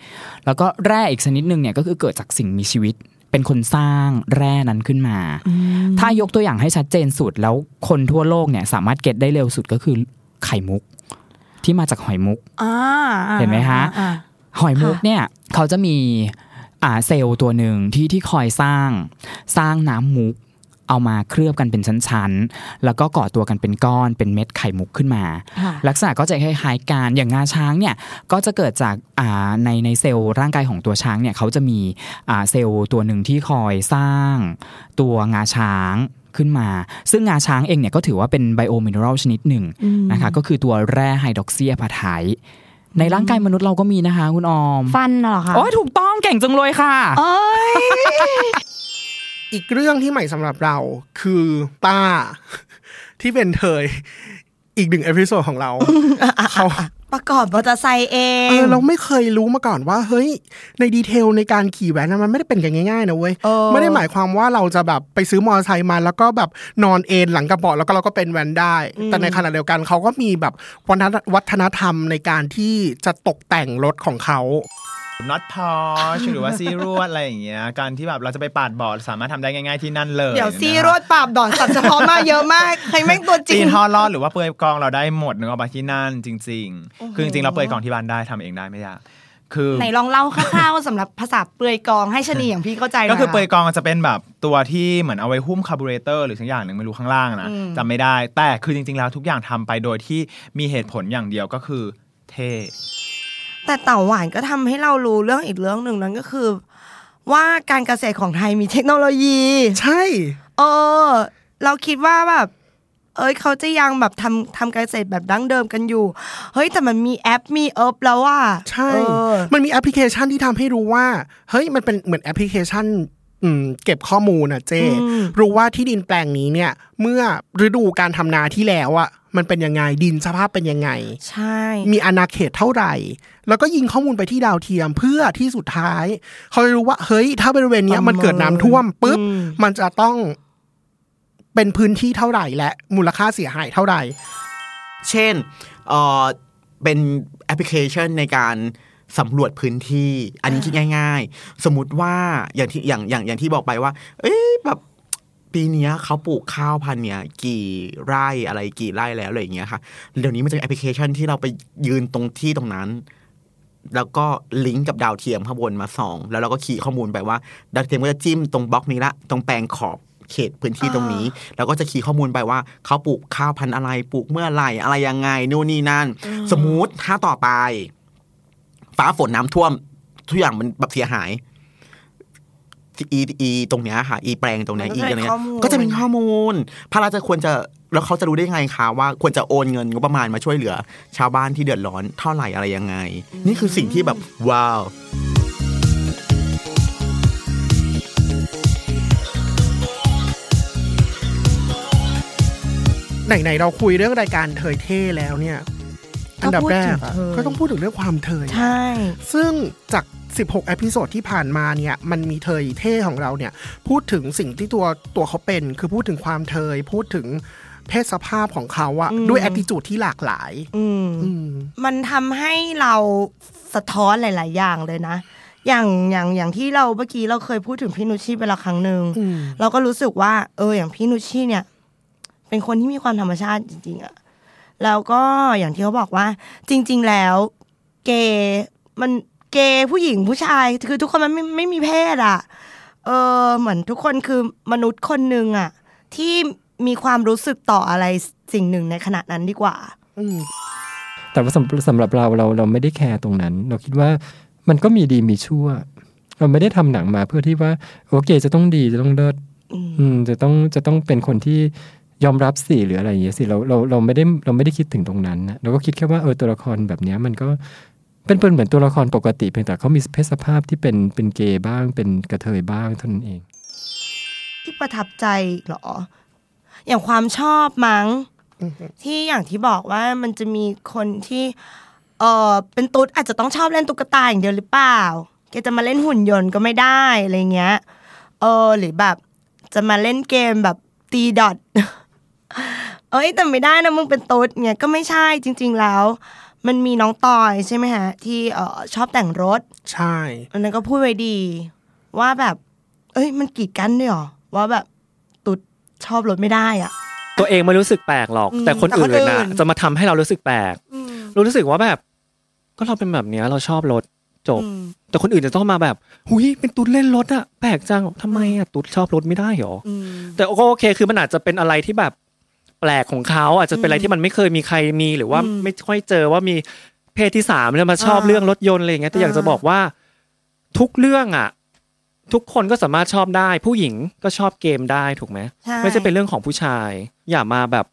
แล้วก็แร่อีกชนิดนึงเนี่ยก็คือเกิดจากสิ่งมีชีวิตเป็นคนสร้างแร่นั้นขึ้นมาถ้ายกตัวอย่างให้ชัดเจนสุดแล้วคนทั่วโลกเนี่ยสามารถเก็ตได้เร็วสุดก็คือไข่มุกที่มาจากหอยมุกเห็นไหมคะหอยมุกเนี่ยเขาจะมีอ่าเซลล์ตัวหนึ่งที่ที่คอยสร้างสร้างน้ำมุกเอามาเคลือบกันเป็นชั้นๆแล้วก็ก่อตัวกันเป็นก้อนเป็นเม็ดไข่มุกขึ้นมาลักษณะก็จะคล้ายๆกันอย่างงาช้างเนี่ยก็จะเกิดจากอ่าในในเซลล์ร่างกายของตัวช้างเนี่ยเขาจะมีอ่าเซลล์ตัวหนึ่งที่คอยสร้างตัวงาช้างขึ้นมาซึ่งงาช้างเองเนี่ยก็ถือว่าเป็นไบโอมิเนอรัลชนิดหนึ่งนะคะก็คือตัวแร่ไฮดรอกซีอะพาไทท์ในร่างกายมนุษย์เราก็มีนะคะคุณออมฟันเหรอคะโอ้ยถูกต้องเก่งจังเลยค่ะเอ้ย อีกเรื่องที่ใหม่สำหรับเราคือตาที่เป็นเธออีกหนึ่งเอพิโซดของเรา เขาประกอบมอเตอร์ไซค์เองเออเราไม่เคยรู้มาก่อนว่าเฮ้ยในดีเทลในการขี่แว้นมันไม่ได้เป็นกันง่ายๆนะเว้ยไม่ได้หมายความว่าเราจะแบบไปซื้อมอเตอร์ไซค์มาแล้วก็แบบนอนเอนหลังกระเป๋าแล้วก็เราก็เป็นแว้นได้แต่ในขณะเดียวกันเขาก็มีแบบวัฒนธรรมในการที่จะตกแต่งรถของเขาน็อตพอชหรือว่าซีรวดอะไรอย่างเงี้ยการที่แบบเราจะไปปาดบอดสามารถทำได้ง่ายๆที่นั่นเลยเดี๋ยวซีรวดปาดบอดสับเฉพาะมากเยอะมากใครแม่งตัวจริงตีทอรอดหรือว่าเปลือยกองเราได้หมดนึกออกมาที่นั่นจริงๆคือจริงๆเราเปลือยกองที่บ้านได้ทำเองได้ไม่ยากคือไหนลองเล่าคร่าวๆสำหรับภาษาเปลือยกองให้ชนีอย่างพี่เข้าใจนะก็คือเปลือยกองจะเป็นแบบตัวที่เหมือนเอาไว้หุ้มคาร์บูเรเตอร์หรือสักอย่างนึงไม่รู้ข้างล่างนะจำไม่ได้แต่คือจริงๆแล้วทุกอย่างทำไปโดยที่มีเหตุผลอย่างเดียวก็คือเท่แต่เต่าหวานก็ทำให้เรารู้เรื่องอีกเรื่องหนึ่งนั่นก็คือว่าการเกษตรของไทยมีเทคโนโลยีใช่เออเราคิดว่าแบบเอ้ยเขาจะยังแบบทำทำการเกษตรแบบดั้งเดิมกันอยู่เฮ้ยแต่มันมีแอปมีเอิบแล้วว่าใช่มันมีแอปพลิเคชันที่ทำให้รู้ว่าเฮ้ยมันเป็นเหมือนแอปพลิเคชันเก็บข้อมูลนะเจรู้ว่าที่ดินแปลงนี้เนี่ยเมื่อฤดูการทำนาที่แล้วอ่ะ มันเป็นยังไงดินสภาพเป็นยังไงใช่มีอาณาเขตเท่าไหร่แล้วก็ยิงข้อมูลไปที่ดาวเทียมเพื่อที่สุดท้ายเขาจะรู้ว่าเฮ้ยถ้าบริเวณนี้มันเกิดน้ำท่วมปุ๊บมันจะต้องเป็นพื้นที่เท่าไหร่และมูลค่าเสียหายเท่าไหร่เช่นเอ่อเป็นแอปพลิเคชันในการสำรวจพื้นที่อันนี้คิดง่ายๆสมมุติว่าอย่างที่อย่างอย่างอย่างที่บอกไปว่าเอ้ยแบบปีนี้เขาปลูกข้าวพันธุ์เนี่ยกี่ไร่อะไรกี่ไร่แล้วอะไรอย่างเงี้ยค่ะเดี๋ยวนี้มันจะมีแอปพลิเคชันที่เราไปยืนตรงที่ตรงนั้นแล้วก็ลิงก์กับดาวเทียมข้างบนมาส่องแล้วเราก็ขี่ข้อมูลไปว่าดาวเทียมก็จะจิ้มตรงบล็อกนี้ละตรงแปลงขอบเขตพื้นที่ตรงนี้แล้วก็จะขีข้อมูลไปว่าเขาปลูกข้าวพันธุ์อะไรปลูกเมื่อไหร่อะไรยังไงนู่นนี่นั่นสมมุติถ้าต่อไปฟ้าฝนน้ำท่วมทุกอย่างมันแบบเสียหายอีอีตรงเนี้ยค่ะอีแปลงตรงเนี้ยอีอะไรเงี้ยก็จะเป็นข้อมูลพระราชควรจะแล้วเขาจะรู้ได้ไงคะว่าควรจะโอนเงินงบประมาณมาช่วยเหลือชาวบ้านที่เดือดร้อนเท่าไหร่อะไรยังไงนี่คือสิ่งที่แบบว้าวไหนๆเราคุยเรื่องรายการเทยเท่แล้วเนี่ยอันดับแรกก็ต้องพูดถึงเรื่องความเทยใช่ซึ่งจากสิบหกเอพิโซดที่ผ่านมาเนี่ยมันมีเทยเท่ของเราเนี่ยพูดถึงสิ่งที่ตัวตัวเขาเป็นคือพูดถึงความเทยพูดถึงเพศสภาพของเขาอะด้วยแอททิจูดที่หลากหลายมันทำให้เราสะท้อนหลายๆอย่างเลยนะอย่างอย่างอย่างที่เราเมื่อกี้เราเคยพูดถึงพี่นุชชีไปละครั้งนึงเราก็รู้สึกว่าเอออย่างพี่นุชชีเนี่ยเป็นคนที่มีความธรรมชาติจริงๆอะแล้วก็อย่างที่เขาบอกว่าจริงๆแล้วเกย์มันเกย์ผู้หญิงผู้ชายคือทุกคนมันไม่ไม่มีเพศอะเออเหมือนทุกคนคือมนุษย์คนนึงอะที่มีความรู้สึกต่ออะไรสิ่งหนึ่งในขณะนั้นดีกว่าแต่ว่าสำหรับเราเราเราไม่ได้แคร์ตรงนั้นเราคิดว่ามันก็มีดีมีชั่วเราไม่ได้ทำหนังมาเพื่อที่ว่าโอเคจะต้องดีจะต้องเลิศจะต้องจะต้องเป็นคนที่ยอมรับสิหรืออะไรอย่างเงี้ยสิเราเราเราไม่ได้เราไม่ได้คิดถึงตรงนั้นนะเราก็คิดแค่ว่าเออตัวละครแบบเนี้ยมันก็เป็นเป็นเหมือนตัวละครปกติเพียงแต่เขามีเพศสภาพที่เป็นเป็นเกย์บ้างเป็นกระเทยบ้างเท่านั้นเองที่ประทับใจเหรออย่างความชอบมั้ง mm-hmm. ที่อย่างที่บอกว่ามันจะมีคนที่เออเป็นตุ๊ดอาจจะต้องชอบเล่นตุ๊กตาอย่างเดียวหรือเปล่าแกจะมาเล่นหุ่นยนต์ก็ไม่ได้อะไรเงี้ยเออหรือแบบจะมาเล่นเกมแบบตีดอทเอ้ยแต่ไม่ได้นะมึงเป็นตุ๊ดเนี่ยก็ไม่ใช่จริงๆแล้วมันมีน้องตอยใช่ไหมฮะที่เอ่อชอบแต่งรถใช่อันนั้นก็พูดไว้ดีว่าแบบเอ้ยมันกีดกันด้วยหรอว่าแบบตุ๊ดชอบรถไม่ได้อ่ะตัวเองไม่รู้สึกแปลกหรอกแต่คนอื่นน่ะจะมาทำให้เรารู้สึกแปลกรู้สึกว่าแบบก็เราเป็นแบบเนี้ยเราชอบรถจบแต่คนอื่นจะต้องมาแบบหุยเป็นตุ๊ดเล่นรถอ่ะแปลกจังทำไมอ่ะตุ๊ดชอบรถไม่ได้หรอแต่ก็โอเคคือมันอาจจะเป็นอะไรที่แบบแปลกของเขาอาจจะเป็นอะไรที่มันไม่เคยมีใครมีหรือว่าไม่ค่อยเจอว่ามีเพศที่สามเนี่ยมาชอบเรื่องรถยนต์อะไรอย่างเงี้ยแต่อยากจะบอกว่าทุกเรื่องอ่ะทุกคนก็สามารถชอบได้ผู้หญิงก็ชอบเกมได้ถูกไหมไม่ใช่เป็นเรื่องของผู้ชายอย่ามาแบบ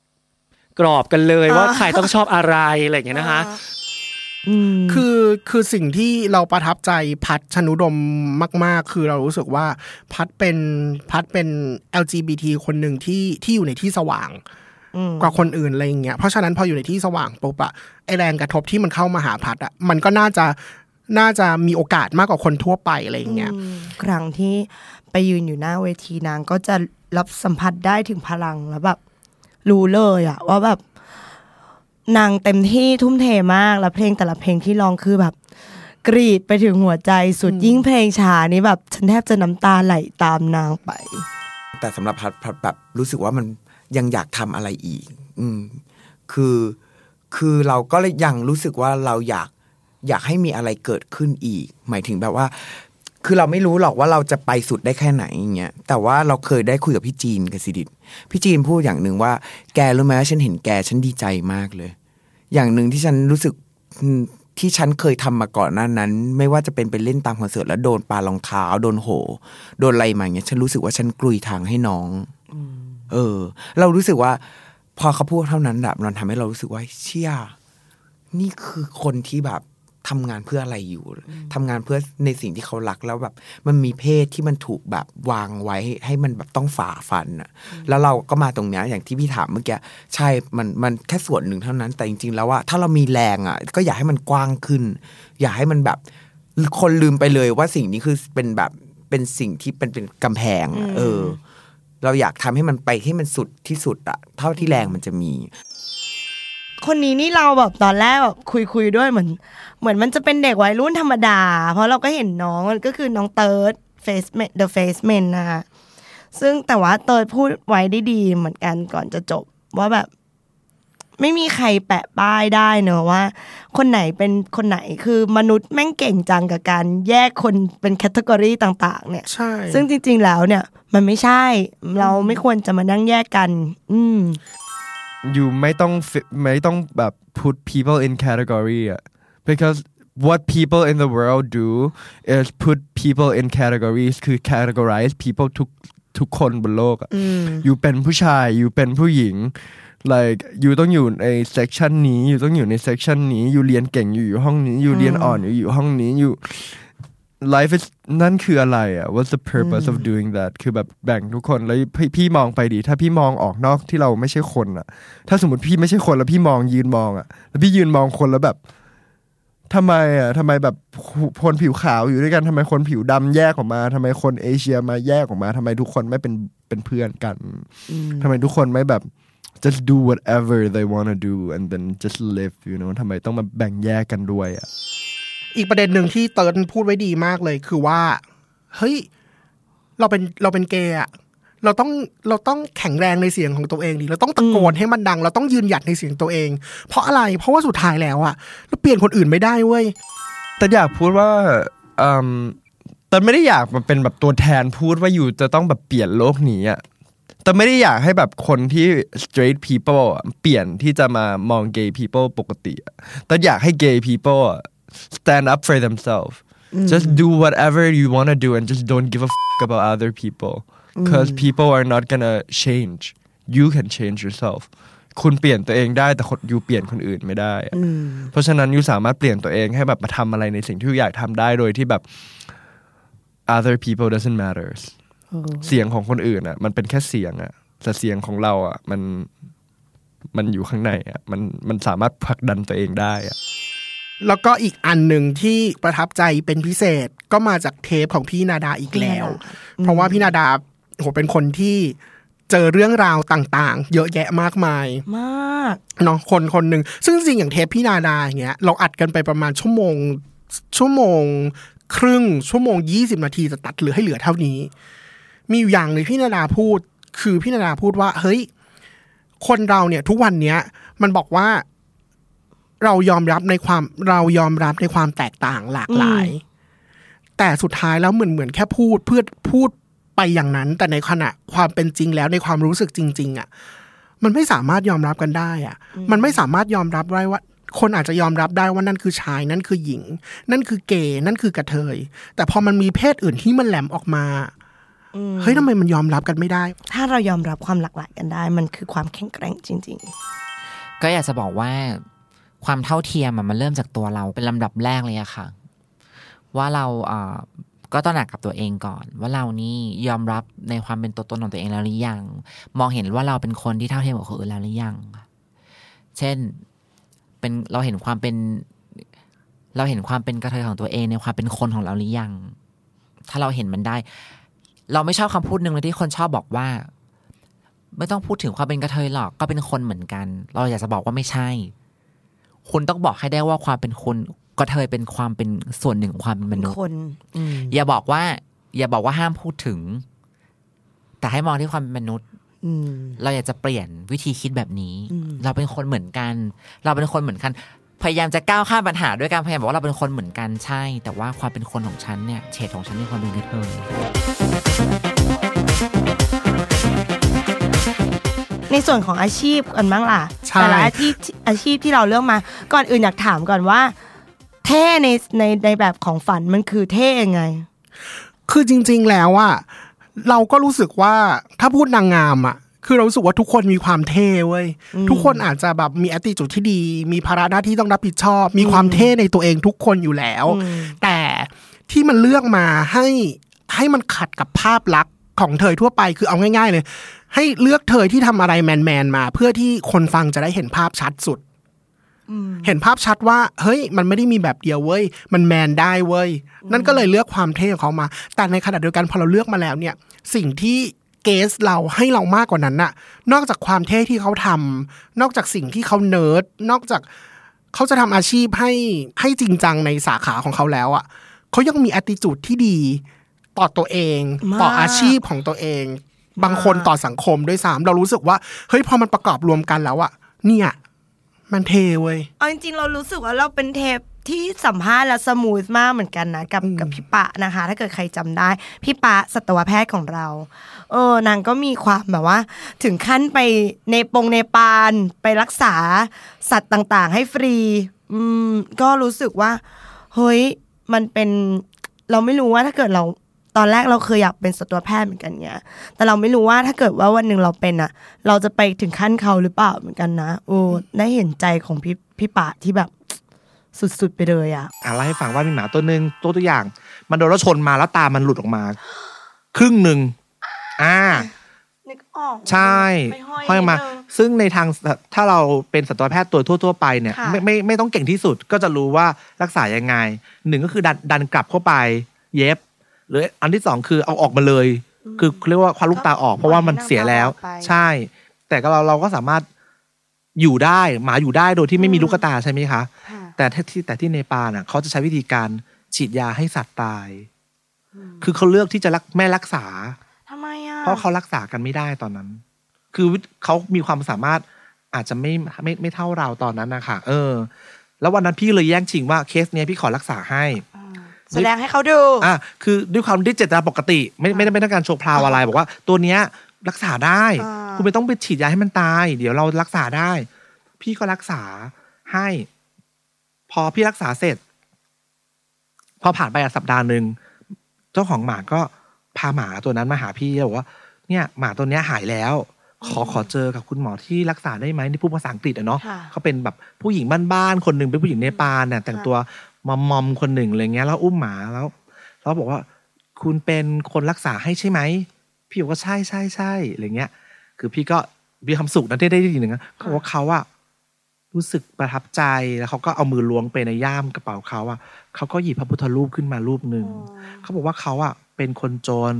กรอบกันเลยว่าใครต้องชอบอะไรอะไรอย่างเงี้ยนะคะคือคือสิ่งที่เราประทับใจพัดชนุดมมากๆคือเรารู้สึกว่าพัดเป็นพัดเป็น แอล จี บี ที คนหนึ่งที่ที่อยู่ในที่สว่างกว่าคนอื่นอะไรอย่างเงี้ยเพราะฉะนั้นพออยู่ในที่สว่างปุ๊บอะไอแรงกระทบที่มันเข้ามาหาพัดอะมันก็น่าจะน่าจะมีโอกาสมากกว่าคนทั่วไปอะไรอย่างเงี้ยครั้งที่ไปยืนอยู่หน้าเวทีนางก็จะรับสัมผัสได้ถึงพลังแล้วแบบรู้เลยอะว่าแบบนางเต็มที่ทุ่มเทมากแล้วเพลงแต่ละเพลงที่ร้องคือแบบกรีดไปถึงหัวใจสุดยิ่งเพลงช้านี้แบบฉันแทบจะน้ำตาไหลตามนางไปแต่สำหรับพัดพัดแบบรู้สึกว่ามันยังอยากทำอะไรอีกอืมคือคือเราก็ยังรู้สึกว่าเราอยากอยากให้มีอะไรเกิดขึ้นอีกหมายถึงแบบว่าคือเราไม่รู้หรอกว่าเราจะไปสุดได้แค่ไหนอย่างเงี้ยแต่ว่าเราเคยได้คุยกับพี่จีนกับสิดิษฐ์พี่จีนพูดอย่างนึงว่าแกรู้ไหมว่าฉันเห็นแกฉันดีใจมากเลยอย่างนึงที่ฉันรู้สึกที่ฉันเคยทำมาก่อนหน้านั้นไม่ว่าจะเป็นไปเล่นตามคอนเสิร์ตแล้วโดนปารองเท้าโดนโหโดนอะไรมาอย่างเงี้ยฉันรู้สึกว่าฉันกลุยทางให้น้องเออเรารู้สึกว่าพอเขาพูดเท่านั้นแบบมันทำให้เรารู้สึกว่าเชี่ยนี่คือคนที่แบบ ทำงานเพื่ออะไรอยู่ทำงานเพื่อในสิ่งที่เขารักแล้วแบบมันมีเพศที่มันถูกแบบวางไว้ให้มันแบบต้องฝ่าฟันอ่ะแล้วเราก็มาตรงเนี้ยอย่างที่พี่ถามเมื่อกี้ใช่มันมันแค่ส่วนหนึ่งเท่านั้นแต่จริงๆแล้วว่าถ้าเรามีแรงอ่ะก็อยากให้มันกว้างขึ้นอยากให้มันแบบคนลืมไปเลยว่าสิ่งนี้คือเป็นแบบเป็นสิ่งที่เป็นเป็นกำแพงเออเราอยากทำให้มันไปให้มันสุดที่สุดอ่ะเท่าที่แรงมันจะมีคนนี้นี่เราแบบตอนแรกแบบคุยๆด้วยเหมือนเหมือนมันจะเป็นเด็กวัยรุ่นธรรมดาเพราะเราก็เห็นน้องก็คือน้องเติร์ด Face Men The Face Men นะคะซึ่งแต่ว่าเติร์ดพูดไว้ได้ดีเหมือนกันก่อนจะจบว่าแบบไม่มีใครแปะป้ายได้เนอะว่าคนไหนเป็นคนไหนคือมนุษย์แม่งเก่งจังกับการแยกคนเป็นแคตตากรีต่างๆเนี่ยใช่ซึ่งจริงๆแล้วเนี่ยมันไม่ใช่เราไม่ควรจะมานั่งแยกกันอืมyou ไม่ต้องไม่ต้องแบบ put people in category อ่ะ because what people in the world do is put people in categories คือ categorize people ทุกทุกคนบนโลกอ่ะ you เป็นผู้ชาย you เป็นผู้หญิง like you ต้องอยู่ใน section นี้ you ต้องอยู่ใน section นี้ you เรียนเก่งอยู่อยู่ห้องนี้ you เรียนอ่อนอยู่อยู่ห้องนี้ you life is นั่นคืออะไรอ่ะ what's the purpose of doing that คือแบบแบ่งทุกคนแล้วพี่มองไปดิถ้าพี่มองออกนอกที่เราไม่ใช่คนอ่ะถ้าสมมติพี่ไม่ใช่คนแล้วพี่มองยืนมองอ่ะแล้วพี่ยืนมองคนแล้วแบบทำไมอ่ะทำไมแบบคนผิวขาวอยู่ด้วยกันทำไมคนผิวดำแยกออกมาทำไมคนเอเชียมาแยกออกมาทำไมทุกคนไม่เป็นเป็นเพื่อนกันทำไมทุกคนไม่แบบ just do whatever they want to do and then just live you know ทำไมต้องมาแบ่งแยกกันด้วยอ่ะอีกประเด็นหนึ่งที่เติร์นพูดไว้ดีมากเลยคือว่าเฮ้ยเราเป็นเราเป็นเกย์อะเราต้องเราต้องแข็งแรงในเสียงของตัวเองดิเราต้องตะโกนให้มันดังเราต้องยืนหยัดในเสียงตัวเองเพราะอะไรเพราะว่าสุดท้ายแล้วอะเราเปลี่ยนคนอื่นไม่ได้เว้ยแต่อยากพูดว่าอืมแต่ไม่ได้อยากมันเป็นแบบตัวแทนพูดว่าอยู่จะต้องแบบเปลี่ยนโลกนี้อะแต่ไม่ได้อยากให้แบบคนที่ straight people เปลี่ยนที่จะมามอง gay people ปกติแต่อยากให้ gay people stand up for themselves mm. just do whatever you want to do and just don't give a fuck about other people because mm. people are not gonna change you can change yourself คุณเปลี่ยนตัวเองได้แต่คนอยู่เปลี่ยนคนอื่นไม่ได้ mm. เพราะฉะนั้นอยู่สามารถเปลี่ยนตัวเองให้แบบมาทำอะไรในสิ่งที่อยากทำได้โดยที่แบบ other people doesn't matters oh. เสียงของคนอื่นอ่ะมันเป็นแค่เสียงอ่ะแต่เสียงของเราอ่ะมันมันอยู่ข้างในอ่ะมันมันสามารถผลักดันตัวเองได้อ่ะแล้วก็อีกอันหนึ่งที่ประทับใจเป็นพิเศษก็มาจากเทปของพี่นาดาอีกแล้วเพราะว่าพี่นาดาโหเป็นคนที่เจอเรื่องราวต่างๆเยอะแยะมากมายมากเนาะคนคนหนึ่งซึ่งจริงอย่างเทปพี่นาดาอย่างเงี้ยเราอัดกันไปประมาณชั่วโมงชั่วโมงครึ่งชั่วโมงยี่สิบนาทีจะตัดเหลือให้เหลือเท่านี้มีอยู่อย่างหนึ่งพี่นาดาพูดคือพี่นาดาพูดว่าเฮ้ยคนเราเนี่ยทุกวันเนี้ยมันบอกว่าเรายอมรับในความเรายอมรับในความแตกต่างหลากหลายแต่สุดท้ายแล้วเหมือนเหมือนแค่พูดเพื่อพูดไปอย่างนั้นแต่ในขณะความเป็นจริงแล้วในความรู้สึกจริงๆอ่ะมันไม่สามารถยอมรับกันได้อ่ะมันไม่สามารถยอมรับได้ว่าคนอาจจะยอมรับได้ว่านั่นคือชายนั่นคือหญิงนั่นคือเกย์นั่นคือกระเทยแต่พอมันมีเพศอื่นที่มันแหลมออกมาเฮ้ยทำไมมันยอมรับกันไม่ได้ถ้าเรายอมรับความหลากหลายกันได้มันคือความแข็งแกร่งจริงๆก็อยากจะบอกว่าความเท่าเทียมมันเริ่มจากตัวเราเป็นลำดับแรกเลยอะค่ะว่าเราเอ่อก็ตระหนักกับตัวเองก่อนว่าเรานี่ยอมรับในความเป็นตัวตนของตัวเองแล้วหรือยังมองเห็นว่าเราเป็นคนที่เท่าเทียมกับคนอื่นแล้วหรือยังเช่นเป็นเราเห็นความเป็นเราเห็นความเป็นกระเทยของตัวเองในความเป็นคนของเราหรือยังถ้าเราเห็นมันได้เราไม่ชอบคำพูดนึงเลยที่คนชอบบอกว่าไม่ต้องพูดถึงความเป็นกระเทยหรอกก็เป็นคนเหมือนกันเราอยากจะบอกว่าไม่ใช่คุณต้องบอกให้ได้ว่าความเป็นคนกระเทยเป็นความเป็นส่วนหนึ่งของความเป็นมนุษย์อย่าบอกว่าอย่าบอกว่าห้ามพูดถึงแต่ให้มองที่ความเป็นมนุษย์เราอยากจะเปลี่ยนวิธีคิดแบบนี้เราเป็นคนเหมือนกันเราเป็นคนเหมือนกันพยายามจะก้าวข้ามปัญหาด้วยการพยายามบอกว่าเราเป็นคนเหมือนกันใช่แต่ว่าความเป็นคนของฉันเนี่ยเฉดของฉันในความเป็นกระเทยในส่วนของอาชีพกันบ้างล่ะแต่ละอาชีพอาชีพที่เราเลือกมาก่อนอื่นอยากถามก่อนว่าเท่ในในในแบบของฝันมันคือเท่ยังไงคือจริงๆแล้วอ่ะเราก็รู้สึกว่าถ้าพูดนางงามอ่ะ คือเรารู้สึกว่าทุกคนมีความเท่เว้ยทุกคนอาจจะแบบมีแอตติจูดที่ดีมีภาระหน้าที่ต้องรับผิดชอบมีความเท่ในตัวเองทุกคนอยู่แล้วแต่ที่มันเลือกมาให้ให้มันขัดกับภาพลักษณ์ของเธอทั่วไปคือเอาง่ายๆเลยให้เลือกเธอที่ทำอะไรแมนๆมาเพื่อที่คนฟังจะได้เห็นภาพชัดสุดเห็นภาพชัดว่าเฮ้ยมันไม่ได้มีแบบเดียวเว้ยมันแมนได้เว้ยนั่นก็เลยเลือกความเท่ของเขามาแต่ในขณะเดียวกันพอเราเลือกมาแล้วเนี่ยสิ่งที่เกสเราให้เรามากกว่านั้นน่ะนอกจากความเท่ที่เขาทำนอกจากสิ่งที่เขาเนิร์ดนอกจากเขาจะทำอาชีพให้ให้จริงจังในสาขาของเขาแล้วอ่ะเขายังมีแอตติจูดที่ดีต่อตัวเองต่ออาชีพของตัวเองบางคนต่อสังคมด้วยซ้ำเรารู้สึกว่าเฮ้ยพอมันประกอบรวมกันแล้วอ่ะเนี่ยมันเทเว้ยเอาจริงๆเรารู้สึกว่าเราเป็นเทปที่สัมภาษณ์และสมูทมากเหมือนกันนะกับกับพี่ปะนะคะถ้าเกิดใครจำได้พี่ปะสัตวแพทย์ของเราเออนางก็มีความแบบว่าถึงขั้นไปเนปงเนปาลไปรักษาสัตว์ต่างๆให้ฟรีอืมก็รู้สึกว่าเฮ้ยมันเป็นเราไม่รู้ว่าถ้าเกิดเราตอนแรกเราเคยอยากเป็นสัตวแพทย์เหมือนกันเงี้ยแต่เราไม่รู้ว่าถ้าเกิดว่าวันหนึ่งเราเป็นอ่ะเราจะไปถึงขั้นเขาหรือเปล่าเหมือนกันนะโอ้ได้เห็นใจของพี่พี่ปะที่แบบสุดๆไปเลยอ่ะอะไรให้ฟังว่ามีหมาตัวนึงตัวตัวอย่างมันโดนรถชนมาแล้วตามันหลุดออกมาครึ่งนึงอ่านึกออกใช่ห้อยมาซึ่งในทางถ้าเราเป็นสัตวแพทย์ตัวทั่วๆไปเนี่ยไม่ไม่ไม่ต้องเก่งที่สุดก็จะรู้ว่ารักษายังไงหนึ่งก็คือดันดันกลับเข้าไปเย็บหรืออันที่สองคือเอาออกมาเลยคือเรียกว่าคว้าลูกตาออกเพราะว่ามันเสียแล้วใช่แต่ก็เราเราก็สามารถอยู่ได้หมาอยู่ได้โดยที่ไม่มีลูกตาใช่ไหมคะแต่ที่แต่ที่เนปาลน่ะเขาจะใช้วิธีการฉีดยาให้สัตว์ตายคือเขาเลือกที่จะรักไม่รักษาทำไมอ่ะเพราะเขารักษากันไม่ได้ตอนนั้นคือเขามีความสามารถอาจจะไม่ไม่ไม่เท่าเราตอนนั้นนะคะเออแล้ววันนั้นพี่เลยแย่งชิงว่าเคสเนี้ยพี่ขอรักษาให้แสดงให้เขาดูอ่ะคือด้วยความที่เจตนาปกติไม่ไม่ได้ไม่ต้องการโชว์พราวอะไรบอกว่าตัวเนี้ยรักษาได้คุณไม่ต้องไปฉีดยาให้มันตายเดี๋ยวเรารักษาได้พี่ก็รักษาให้พอพี่รักษาเสร็จพอผ่านไปสัปดาห์นึงเจ้าของหมาก็พาหมาตัวนั้นมาหาพี่แล้วบอกว่าเนี่ยหมาตัวเนี้ยหายแล้วขอขอเจอกับคุณหมอที่รักษาได้ไหมที่พูดภาษาอังกฤษอ่ะเนาะเขาเป็นแบบผู้หญิงบ้านๆคนนึงเป็นผู้หญิงเนปาลน่ะแต่งตัวมอมมอมคนหนึ่งอะไรเงี้ยแล้วอุ้มหมาแล้วแล้วบอกว่าคุณเป็นคนรักษาให้ใช่ไหมพี่บอกว่าใช่ใช่ใช่อะไรเงี้ยคือพี่ก็มีความสุขนะที่ได้ได้ยินอย่างนั้นเขาบอกว่าเขาอะรู้สึกประทับใจแล้วเขาก็เอามือล้วงไปในย่ามกระเป๋าเขาอะเขาก็หยิบพระพุทธรูปขึ้นมารูปหนึ่งเขาบอกว่าเขาอะเป็นคนจน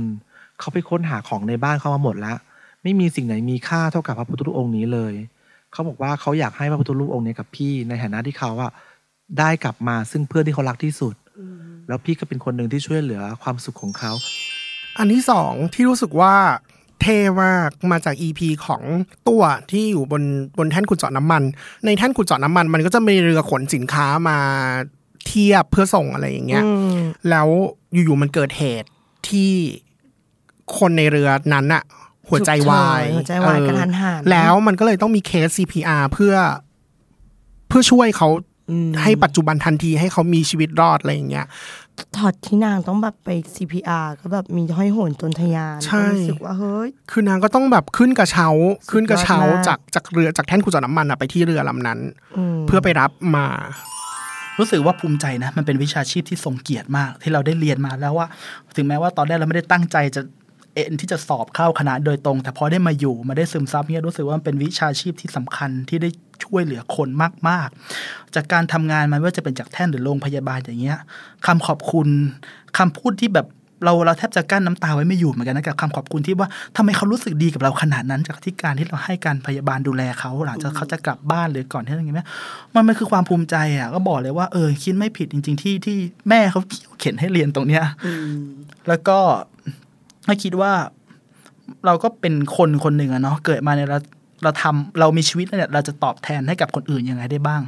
เขาไปค้นหาของในบ้านเขามาหมดแล้วไม่มีสิ่งไหนมีค่าเท่ากับพระพุทธรูปองค์นี้เลยเขาบอกว่าเขาอยากให้พระพุทธรูปองค์นี้กับพี่ในฐานะที่เขาอะได้กลับมาซึ่งเพื่อนที่เขารักที่สุดแล้วพี่ก็เป็นคนหนึ่งที่ช่วยเหลือความสุขของเขาอันที่สองที่รู้สึกว่าเท่มากมาจาก อี พี ของตัวที่อยู่บนบนแท่นขุดเจาะน้ำมันในแท่นขุดเจาะน้ำมันมันก็จะมีเรือขนสินค้ามาเทียบเพื่อส่งอะไรอย่างเงี้ยแล้วอยู่ๆมันเกิดเหตุที่คนในเรือนั้นอะหัวใจวายหัวใจวายกระทันหันแล้วมันก็เลยต้องมีเคส ซี พี อาร์ เพื่อเพื่อช่วยเขาให้ปัจจุบันทันทีให้เขามีชีวิตรอดอะไรอย่างเงี้ยถอดที่นางต้องแบบไป ซี พี อาร์ ก็แบบมีห้อยโหนจนทะยานรู้สึกว่าเฮ้ยคือนางก็ต้องแบบขึ้นกระเช้าขึ้นกระเช้าจากจากเรือจากแท่นขุดเจาะน้ำมันอะไปที่เรือลำนั้นเพื่อไปรับมารู้สึกว่าภูมิใจนะมันเป็นวิชาชีพที่ทรงเกียรติมากที่เราได้เรียนมาแล้วว่าถึงแม้ว่าตอนแรกเราไม่ได้ตั้งใจจะเอ็นที่จะสอบเข้าคณะโดยตรงแต่พอได้มาอยู่มาได้ซึมซับเนี่ยรู้สึกว่ามันเป็นวิชาชีพที่สำคัญที่ได้ช่วยเหลือคนมากๆจากการทำงานมันไม่ว่าจะเป็นจากแท่นหรือโรงพยาบาลอย่างเงี้ยคำขอบคุณคำพูดที่แบบเราเราแทบจะกั้นน้ำตาไว้ไม่อยู่เหมือนกันนะกับคำขอบคุณที่ว่าทำไมเขารู้สึกดีกับเราขนาดนั้นจากที่การที่เราให้การพยาบาลดูแลเขาหลังจากเขาจะกลับบ้านหรือก่อนที่อะไรเงี้ยมันมันคือความภูมิใจอ่ะก็บอกเลยว่าเออคิดไม่ผิดจริงๆที่ที่แม่เขาเข็นให้เรียนตรงเนี้ยแล้วก็ให้คิดว่าเราก็เป็นคนคนหนึ่งอะเนาะเกิดมาเนี่ยเราเราทำเรามีชีวิตเนี่ยเราจะตอบแทนให้กับคนอื่นยังไงได้บ้าง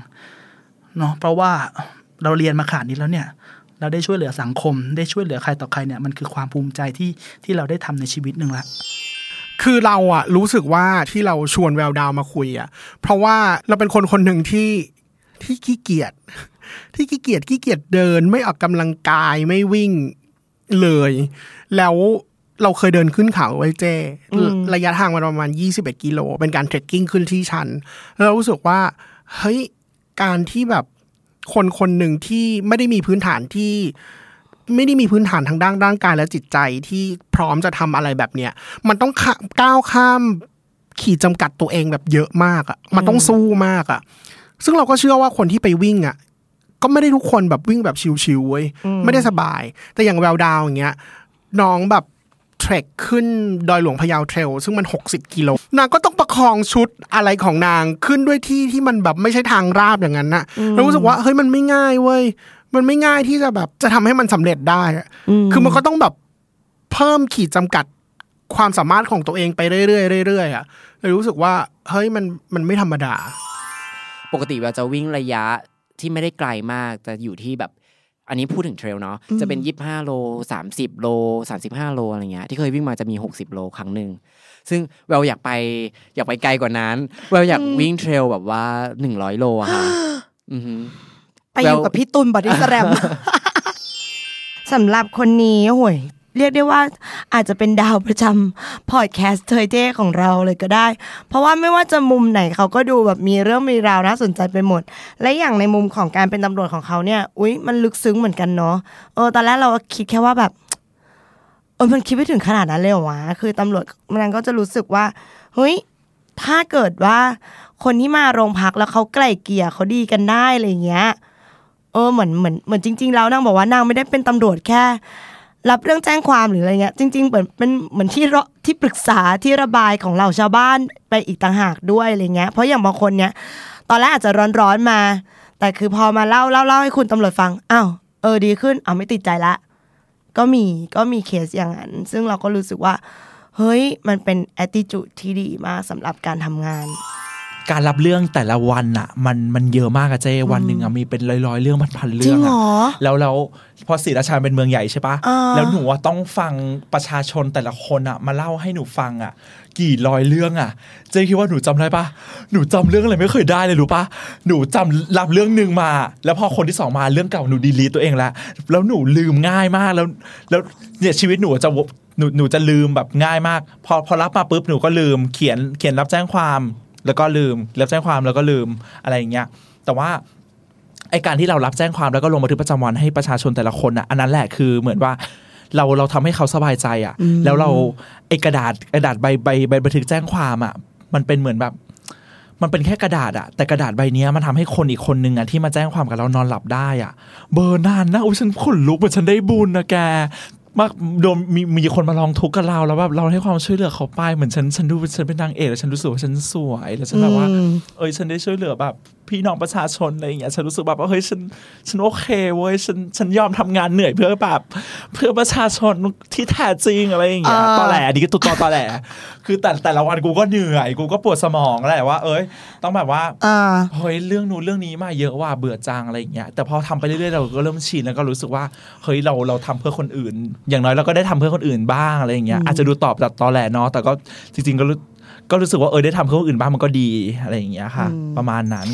เนาะเพราะว่าเราเรียนมาขนาดนี้แล้วเนี่ยเราได้ช่วยเหลือสังคมได้ช่วยเหลือใครต่อใครเนี่ยมันคือความภูมิใจที่ที่เราได้ทำในชีวิตนึงละคือเราอะรู้สึกว่าที่เราชวนแววดาวมาคุยอะเพราะว่าเราเป็นคนคนหนึ่งที่ที่ขี้เกียจที่ขี้เกียจขี้เกียจเดินไม่ออกกำลังกายไม่วิ่งเลยแล้ว เราเคยเดินขึ้นเขาไว้เจระยะทางมันประมาณยี่สิบเอ็ดกิโลเป็นการเทรคกิ้งขึ้นที่ชันแล้วรู้สึกว่าเฮ้ยการที่แบบคนคนหนึ่งที่ไม่ได้มีพื้นฐานที่ไม่ได้มีพื้นฐานทางด้านร่างกายและจิตใจที่พร้อมจะทำอะไรแบบเนี้ยมันต้องก้าวข้ามขีดจำกัดตัวเองแบบเยอะมากอ่ะมันต้องสู้มากอ่ะซึ่งเราก็เชื่อว่าคนที่ไปวิ่งอ่ะก็ไม่ได้ทุกคนแบบวิ่งแบบชิวๆเว้ยไม่ได้สบายแต่อย่างแววดาวอย่างเงี้ยน้องแบบเทรคขึ้นดอยหลวงพะเยาเทรลซึ่งมันหกสิบกิโลนางก็ต้องประคองชุดอะไรของนางขึ้นด้วยที่ที่มันแบบไม่ใช่ทางราบอย่างนั้นน่ะเรารู้สึกว่าเฮ้ยมันไม่ง่ายเว้ยมันไม่ง่ายที่จะแบบจะทำให้มันสำเร็จได้คือมันก็ต้องแบบเพิ่มขีดจำกัดความสามารถของตัวเองไปเรื่อยๆเรื่อยๆอ่ะเรารู้สึกว่าเฮ้ยมันมันไม่ธรรมดาปกติเราจะวิ่งระยะที่ไม่ได้ไกลมากแต่อยู่ที่แบบอันนี้พูดถึงเทรลเนาะจะเป็นยี่สิบห้าโลสามสิบโลสามสิบห้าโลอะไรเงี้ยที่เคยวิ่งมาจะมีหกสิบโลครั้งนึงซึ่งเราอยากไปอยากไปไกลกว่านั้นเราอยากวิ่งเทรลแบบว่าหนึ่งร้อยโลอ่ะค่ะอือหือไปอยู่กับพี่ตุลบอดี้สแลมสำหรับคนนี้โอ้ยเรียกได้ว่าอาจจะเป็นดาวประจำพอดแคสต์เทยเจ้ของเราเลยก็ได้เพราะว่าไม่ว่าจะมุมไหนเขาก็ดูแบบมีเรื่องมีราวน่าสนใจไปหมดและอย่างในมุมของการเป็นตำรวจของเขาเนี่ยอุ๊ยมันลึกซึ้งเหมือนกันเนาะเออตอนแรกเราคิดแค่ว่าแบบเออมันคิดไม่ถึงขนาดนั้นเลยเหรอวะคือตำรวจมันก็จะรู้สึกว่าเฮ้ยถ้าเกิดว่าคนที่มาโรงพักแล้วเขาไกล่เกลี่ยเขาดีกันได้อะไรเงี้ยเออเหมือนเหมือนเหมือนจริงๆแล้วนางบอกว่านางไม่ได้เป็นตำรวจแค่รับเรื่องแจ้งความหรืออะไรเงี้ยจริงๆเหมือนเป็นเหมือนที่ที่ปรึกษาที่ระบายของเราชาวบ้านไปอีกต่างหากด้วยอะไรเงี้ยเพราะอย่างบางคนเนี้ยตอนแรกอาจจะร้อนๆมาแต่คือพอมาเล่าเล่าเล่าให้คุณตำรวจฟังอ้าวเออดีขึ้นอ้าวไม่ติดใจละก็มีก็มีเคสอย่างนั้นซึ่งเราก็รู้สึกว่าเฮ้ยมันเป็น attitude ที่ดีมากสำหรับการทำงานการรับเรื่องแต่ละวันอ่ะมันมันเยอะมากอะเจ้วันหนึ่งอ่ะมีเป็นร้อยๆเรื่องพันๆเรื่องอ่ะแล้วเราพอศรีราชาเป็นเมืองใหญ่ใช่ปะแล้วหนูว่าต้องฟังประชาชนแต่ละคนอ่ะมาเล่าให้หนูฟังอ่ะกี่ร้อยเรื่องอ่ะเจ้คิดว่าหนูจำได้ปะหนูจำเรื่องอะไรไม่เคยได้เลยรู้ปะหนูจำรับเรื่องนึงมาแล้วพอคนที่สองมาเรื่องเก่าหนูดีลีทตัวเองละแล้วหนูลืมง่ายมากแล้วแล้วเนี่ยชีวิตหนูจะหนูหนูจะลืมแบบง่ายมากพอพอรับมาปุ๊บหนูก็ลืมเขียนเขียนรับแจ้งความแล้วก็ลืมรับแจ้งความแล้วก็ลืมอะไรอย่างเงี้ยแต่ว่าไอ้การที่เรารับแจ้งความแล้วก็ลงบันทึกประจำวันให้ประชาชนแต่ละคนน่ะอันนั้นแหละคือเหมือนว่าเราเราทำให้เขาสบายใจอ่ะแล้วเราไอ้กระดาษกระดาษใบใบใบบันทึกแจ้งความอ่ะมันเป็นเหมือนแบบมันเป็นแค่กระดาษอ่ะแต่กระดาษใบนี้มันทำให้คนอีกคนนึงอ่ะที่มาแจ้งความกับเรานอนหลับได้อ่ะเบอร์นานนะโอ้ยฉันขนลุกเหมือนฉันได้บุญนะแกมาโดนมีมีคนมาลองทุกข์กับเราแล้วแบบเราให้ความช่วยเหลือเขาไปเหมือนฉันฉันดูฉันเป็นนางเอกแล้วฉันรู้สึกว่าฉันสวยแล้วฉันแบบว่าเอ้ยฉันได้ช่วยเหลือแบบพี่น้องประชาชนอะไรอย่างเงี้ยฉันรู้สึกแบบว่าเฮ้ยฉันฉันโอเคเว้ยฉันฉันยอมทำงานเหนื่อยเพื่อแบบเพื่อประชาชนที่แท้จริงอะไรอย่างเงี้ยตอแหลนี่ก็ตุ๊ดตอแหลคือแต่แต่ละวันกูก็เหนื่อยกูก็ปวดสมองแหละว่าเอ้ยต้องแบบว่าเฮ้ยเรื่องนู้นเรื่องนี้มาเยอะว่าเบื่อจังอะไรอย่างเงี้ยแต่พอทำไปเรื่อยๆเราก็เริ่มชินแล้วก็รู้สึกว่าเฮ้ยเราเราทำเพื่อคนอื่นอย่างน้อยเราก็ได้ทำเพื่อคนอื่นบ้างอะไรอย่างเงี้ยอาจจะดูตอบตัดตอแหลเนาะแต่ก็จริงๆก็ก็รู้สึกว่าเออได้ทำเพื่อคนอื่นบ้างมันก็ดีอะไรอย่างเงี้ยค่ะประมาณนั้น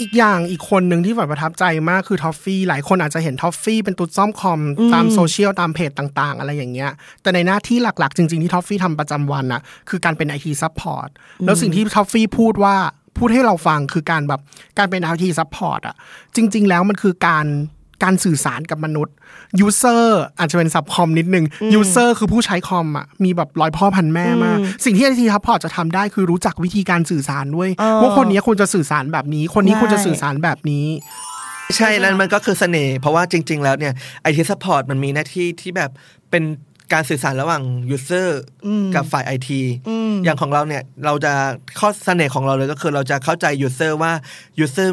อีกอย่างอีกคนหนึ่งที่ฝันประทับใจมากคือท็อฟฟี่หลายคนอาจจะเห็นท็อฟฟี่เป็นตุ๊ดซ่อมคอมตามโซเชียลตามเพจต่างๆอะไรอย่างเงี้ยแต่ในหน้าที่หลักๆจริงๆที่ท็อฟฟี่ทำประจำวันน่ะคือการเป็น ไอ ที Support แล้วสิ่งที่ท็อฟฟี่พูดว่าพูดให้เราฟังคือการแบบการเป็น ไอ ที Support อ่ะจริงๆแล้วมันคือการการสื่อสารกับมนุษย์ user อาจจะเป็นซับคอมนิดนึง user คือผู้ใช้คอมอ่ะมีแบบร้อยพ่อพันแม่มากสิ่งที่ ไอ ที Support จะทำได้คือรู้จักวิธีการสื่อสารด้วยว่าคนนี้ควรจะสื่อสารแบบนี้คนนี้ควรจะสื่อสารแบบนี้ใช่แล้วมันก็คือเสน่ห์เพราะว่าจริงๆแล้วเนี่ย ไอ ที Support มันมีหน้าที่ที่แบบเป็นการสื่อสารระหว่าง user กับฝ่าย ไอ ที อย่างของเราเนี่ยเราจะข้อเสน่ห์ของเราเลยก็คือเราจะเข้าใจ user ว่า user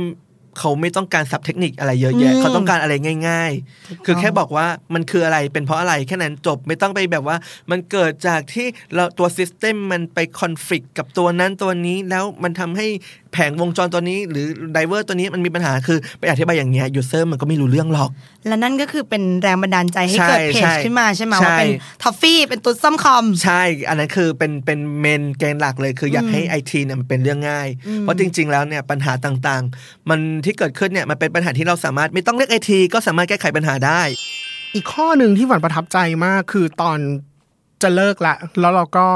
เขาไม่ต้องการศัพท์เทคนิคอะไรเยอะแยะเขาต้องการอะไรง่ายๆคือแค่บอกว่ามันคืออะไรเป็นเพราะอะไรแค่นั้นจบไม่ต้องไปแบบว่ามันเกิดจากที่เราตัวซิสเต็มมันไปคอนฟลิกต์กับตัวนั้นตัวนี้แล้วมันทำให้แผงวงจรตัวนี้หรือไดเวอร์ตัวนี้มันมีปัญหาคือไปอธิบายอย่างเงี้ยยูเซอร์มันก็ไม่รู้เรื่องหรอกและนั่นก็คือเป็นแรงบันดาลใจให้เกิดเพจขึ้นมาใช่ไหมว่าเป็นท็อฟฟี่เป็นตุ๊ดซ่อมคอมใช่อันนั้นคือเป็นเป็นเมนแกนหลักเลยคืออยากให้ ไอ ที เนี่ยมันเป็นเรื่องง่ายเพราะจริงๆแล้วเนี่ยปัญหาต่างๆมันที่เกิดขึ้นเนี่ยมันเป็นปัญหาที่เราสามารถไม่ต้องเรียก ไอ ที ก็สามารถแก้ไขปัญหาได้อีกข้อนึงที่หวานประทับใจมากคือตอน จะเลิกละแล้วเราก็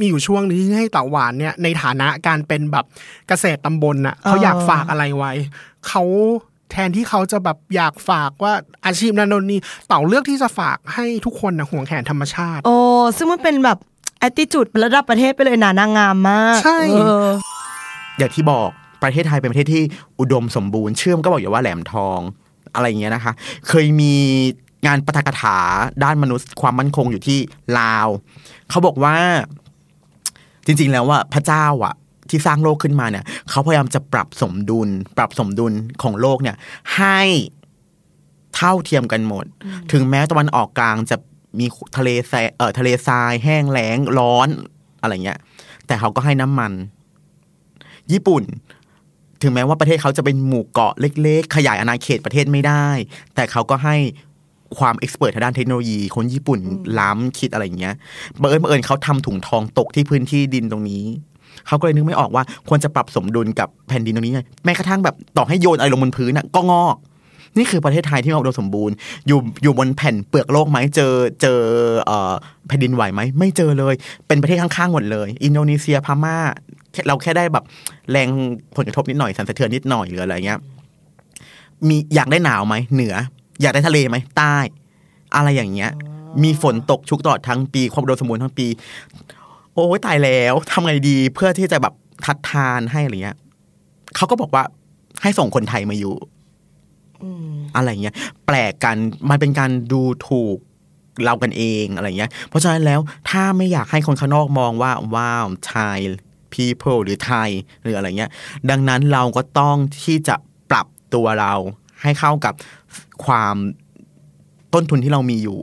มีอยู่ช่วงนึงที่ให้เต่าหวานเนี่ยในฐานะการเป็นแบบเกษตรตำบลน่ะเขาอยากฝากอะไรไว้เขาแทนที่เขาจะแบบอยากฝากว่าอาชีพนั้นนี่เต่าเลือกที่จะฝากให้ทุกคนนะห่วงแหนธรรมชาติโอ้ซึ่งมันเป็นแบบattitude ระดับประเทศไปเลยนะนางงามมากใช่อย่างที่บอกประเทศไทยเป็นประเทศที่อุดมสมบูรณ์เชื่อมก็บอกอยู่ว่าแหลมทองอะไรอย่างเงี้ยนะคะเคยมีงานปาฐกถาด้านมนุษย์ความมั่นคงอยู่ที่ลาวเขาบอกว่าจริงๆแล้วว่าพระเจ้าอ่ะที่สร้างโลกขึ้นมาเนี่ยเขาพยายามจะปรับสมดุลปรับสมดุลของโลกเนี่ยให้เท่าเทียมกันหมดถึงแม้ตะวันออกกลางจะมีทะเลทรายเอ่อทะเลทรายแห้งแล้งร้อนอะไรเงี้ยแต่เขาก็ให้น้ำมันญี่ปุ่นถึงแม้ว่าประเทศเขาจะเป็นหมู่เกาะเล็กๆขยายอาณาเขตประเทศไม่ได้แต่เขาก็ให้ความเอ็กซ์เพิร์ททางด้านเทคโนโลยีคนญี่ปุ่นล้ำคิดอะไรเงี้ยบังเอิญบังเอิญเขาทำถุงทองตกที่พื้นที่ดินตรงนี้เขาก็เลยนึกไม่ออกว่าควรจะปรับสมดุลกับแผ่นดินตรงนี้ไงแม้กระทั่งแบบต่อให้โยนอะไรลงบนพื้นน่ะก็งอกนี่คือประเทศไทยที่มีความอุดมสมบูรณ์อยู่อยู่บนแผ่นเปลือกโลกไหมเจอเจอเอ่อแผ่นดินไหวไหมไม่เจอเลยเป็นประเทศข้างๆหมดเลยอินโดนีเซียพม่าเราแค่ได้แบบแรงผลกระทบนิดหน่อยสั่นสะเทือนนิดหน่อยหรืออะไรเงี้ยมีอยากได้หนาวไหมเหนืออยากได้ทะเลไหมใต้อะไรอย่างเงี้ยมีฝนตกชุกตลอดทั้งปีความอุดมสมบูรณ์ทั้งปีโอ้ยตายแล้วทำไงดีเพื่อที่จะแบบทัดทานให้อะไรเงี้ยเขาก็บอกว่าให้ส่งคนไทยมาอยู่อะไรเงี้ยแปลกกันมันเป็นการดูถูกเรากันเองอะไรเงี้ยเพราะฉะนั้นแล้วถ้าไม่อยากให้คนข้างนอกมองว่าว้าว Thai people หรือ Thai หรืออะไรเงี้ยดังนั้นเราก็ต้องที่จะปรับตัวเราให้เข้ากับความต้นทุนที่เรามีอยู่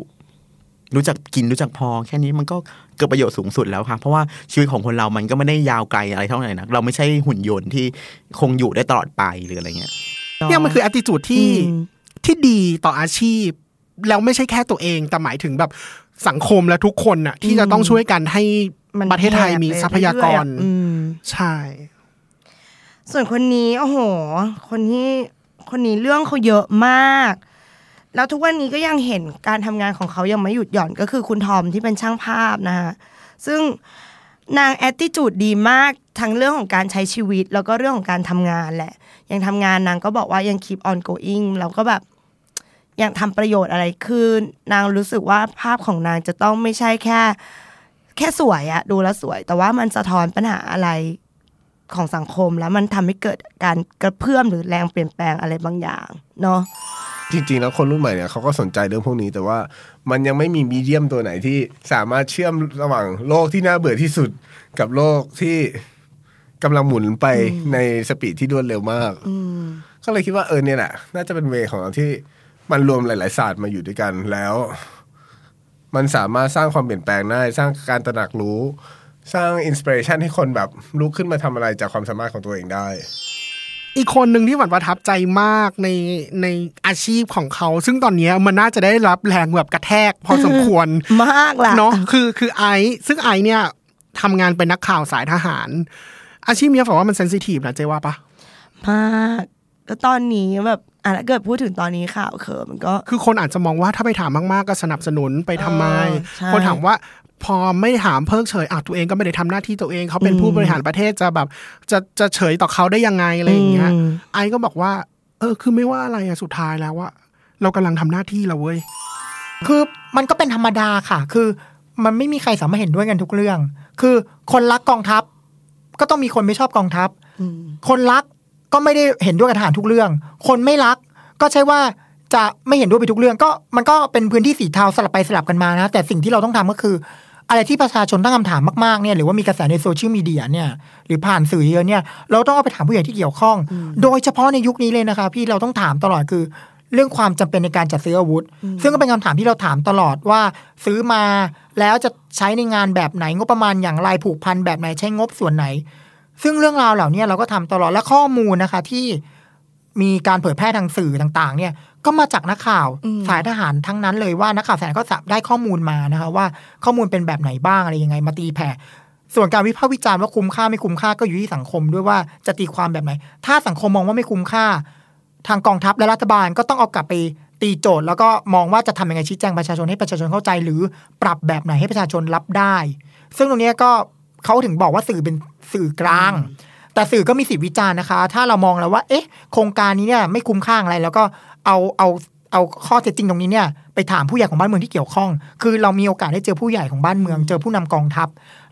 รู้จักกินรู้จักพอแค่นี้มันก็เกิดประโยชน์สูงสุดแล้วค่ะเพราะว่าชีวิตของคนเรามันก็ไม่ได้ยาวไกลอะไรเท่าไหร่นักเราไม่ใช่หุ่นยนต์ที่คงอยู่ได้ตลอดไปหรืออะไรเงี้ยเนี่ยมันคือ attitude ที่ที่ดีต่ออาชีพแล้วไม่ใช่แค่ตัวเองแต่หมายถึงแบบสังคมและทุกคนน่ะที่จะต้องช่วยกันให้ประเทศไทยมีทรัพยากรใช่ส่วนคนนี้โอ้โหคนที่คนนี้เรื่องเขาเยอะมากแล้วทุกวันนี้ก็ยังเห็นการทำงานของเขายังไม่หยุดหย่อนก็คือคุณทอมที่เป็นช่างภาพนะฮะซึ่งนาง attitude ดีมากทั้งเรื่องของการใช้ชีวิตแล้วก็เรื่องของการทำงานแหละยังทำงานนางก็บอกว่ายัง keep on going แล้วก็แบบยังทำประโยชน์อะไรคือนางรู้สึกว่าภาพของนางจะต้องไม่ใช่แค่แค่สวยอะดูแล้วสวยแต่ว่ามันสะท้อนปัญหาอะไรของสังคมแล้วมันทำให้เกิดการกระเพื่อมหรือแรงเปลี่ยนแปลงอะไรบางอย่างเนาะจริงๆแล้วคนรุ่นใหม่เนี่ยเขาก็สนใจเรื่องพวกนี้แต่ว่ามันยังไม่มีมีเดียมตัวไหนที่สามารถเชื่อมระหว่างโลกที่น่าเบื่อที่สุดกับโลกที่กำลังหมุนไปในสปีดที่รวดเร็วมากก็เลยคิดว่าเออเนี่ยแหละน่าจะเป็นเวของเราที่มันรวมหลายๆศาสตร์มาอยู่ด้วยกันแล้วมันสามารถสร้างความเปลี่ยนแปลงได้สร้างการตระหนักรู้สร้างอินสปิเรชันให้คนแบบลุกขึ้นมาทำอะไรจากความสามารถของตัวเองได้อีกคนหนึ่งที่หวั่นประทับใจมากในในอาชีพของเขาซึ่งตอนนี้มันน่าจะได้รับแรงแบบกระแทกพอสมควรมากล่ะเนาะคือคือไอซ์ซึ่งไอซ์เนี่ยทำงานเป็นนักข่าวสายทหารอาชีพนี้ผมว่ามันเซนซิทีฟนะเจ๊ว่าปะมากแล้วตอนนี้แบบอ่ะเกิดพูดถึงตอนนี้ข่าวเขิมมันก็คือคนอาจจะมองว่าถ้าไปถามมากๆก็สนับสนุนไปทำไมคนถามว่าพอไม่ถามเพิกเฉยอ่ะตัวเองก็ไม่ได้ทำหน้าที่ตัวเองเขาเป็นผู้บริหารประเทศจะแบบจะจะเฉยต่อเขาได้ยังไงอะไรอย่างเงี้ยไอ้ก็บอกว่าเออคือไม่ว่าอะไรอ่ะสุดท้ายแล้วว่าเรากำลังทำหน้าที่เราเว้ยคือมันก็เป็นธรรมดาค่ะคือมันไม่มีใครสามารถเห็นด้วยกันทุกเรื่องคือคนรักกองทัพก็ต้องมีคนไม่ชอบกองทัพคนรักก็ไม่ได้เห็นด้วยกับทหารทุกเรื่องคนไม่รักก็ใช่ว่าจะไม่เห็นด้วยไปทุกเรื่องก็มันก็เป็นพื้นที่สีเทาสลับไปสลับกันมานะแต่สิ่งที่เราต้องทำก็คืออะไรที่ประชาชนตั้งคำถามมากๆเนี่ยหรือว่ามีกระแสในโซเชียลมีเดียเนี่ยหรือผ่านสื่อเยอะเนี่ยเราต้องเอาไปถามผู้ใหญ่ที่เกี่ยวข้องโดยเฉพาะในยุคนี้เลยนะคะพี่เราต้องถามตลอดคือเรื่องความจำเป็นในการจัดซื้ออาวุธซึ่งก็เป็นคำถามที่เราถามตลอดว่าซื้อมาแล้วจะใช้ในงานแบบไหนงบประมาณอย่างไรผูกพันแบบไหนใช้งบส่วนไหนซึ่งเรื่องราวเหล่านี้เราก็ทำตลอดและข้อมูลนะคะที่มีการเผยแพร่ทางสื่อต่างๆเนี่ยก็มาจากนักข่าวสายทหารทั้งนั้นเลยว่านักข่าวสายก็ได้ข้อมูลมานะคะว่าข้อมูลเป็นแบบไหนบ้างอะไรยังไงมาตีแผ่ส่วนการวิพากษ์วิจารณ์ว่าคุ้มค่าไม่คุ้มค่าก็อยู่ที่สังคมด้วยว่าจะตีความแบบไหนถ้าสังคมมองว่าไม่คุ้มค่าทางกองทัพและรัฐบาลก็ต้องเอากลับไป ตีโจทย์แล้วก็มองว่าจะทำยังไงชี้แจงประชาชนให้ประชาชนเข้าใจหรือปรับแบบไหนให้ประชาชนรับได้ซึ่งตรงนี้ก็เขาถึงบอกว่าสื่อเป็นสื่อกลางแต่สื่อก็มีสิทธิวิจารณ์นะคะถ้าเรามองแล้วว่าเอ๊ะโครงการนี้เนี่ยไม่คุ้มค่าอะไรแล้วก็เอาเอาเอาข้อเท็จจริงตรงนี้เนี่ยไปถามผู้ใหญ่ของบ้านเมืองที่เกี่ยวข้องคือเรามีโอกาสได้เจอผู้ใหญ่ของบ้านเมืองเจอผู้นำกองทัพ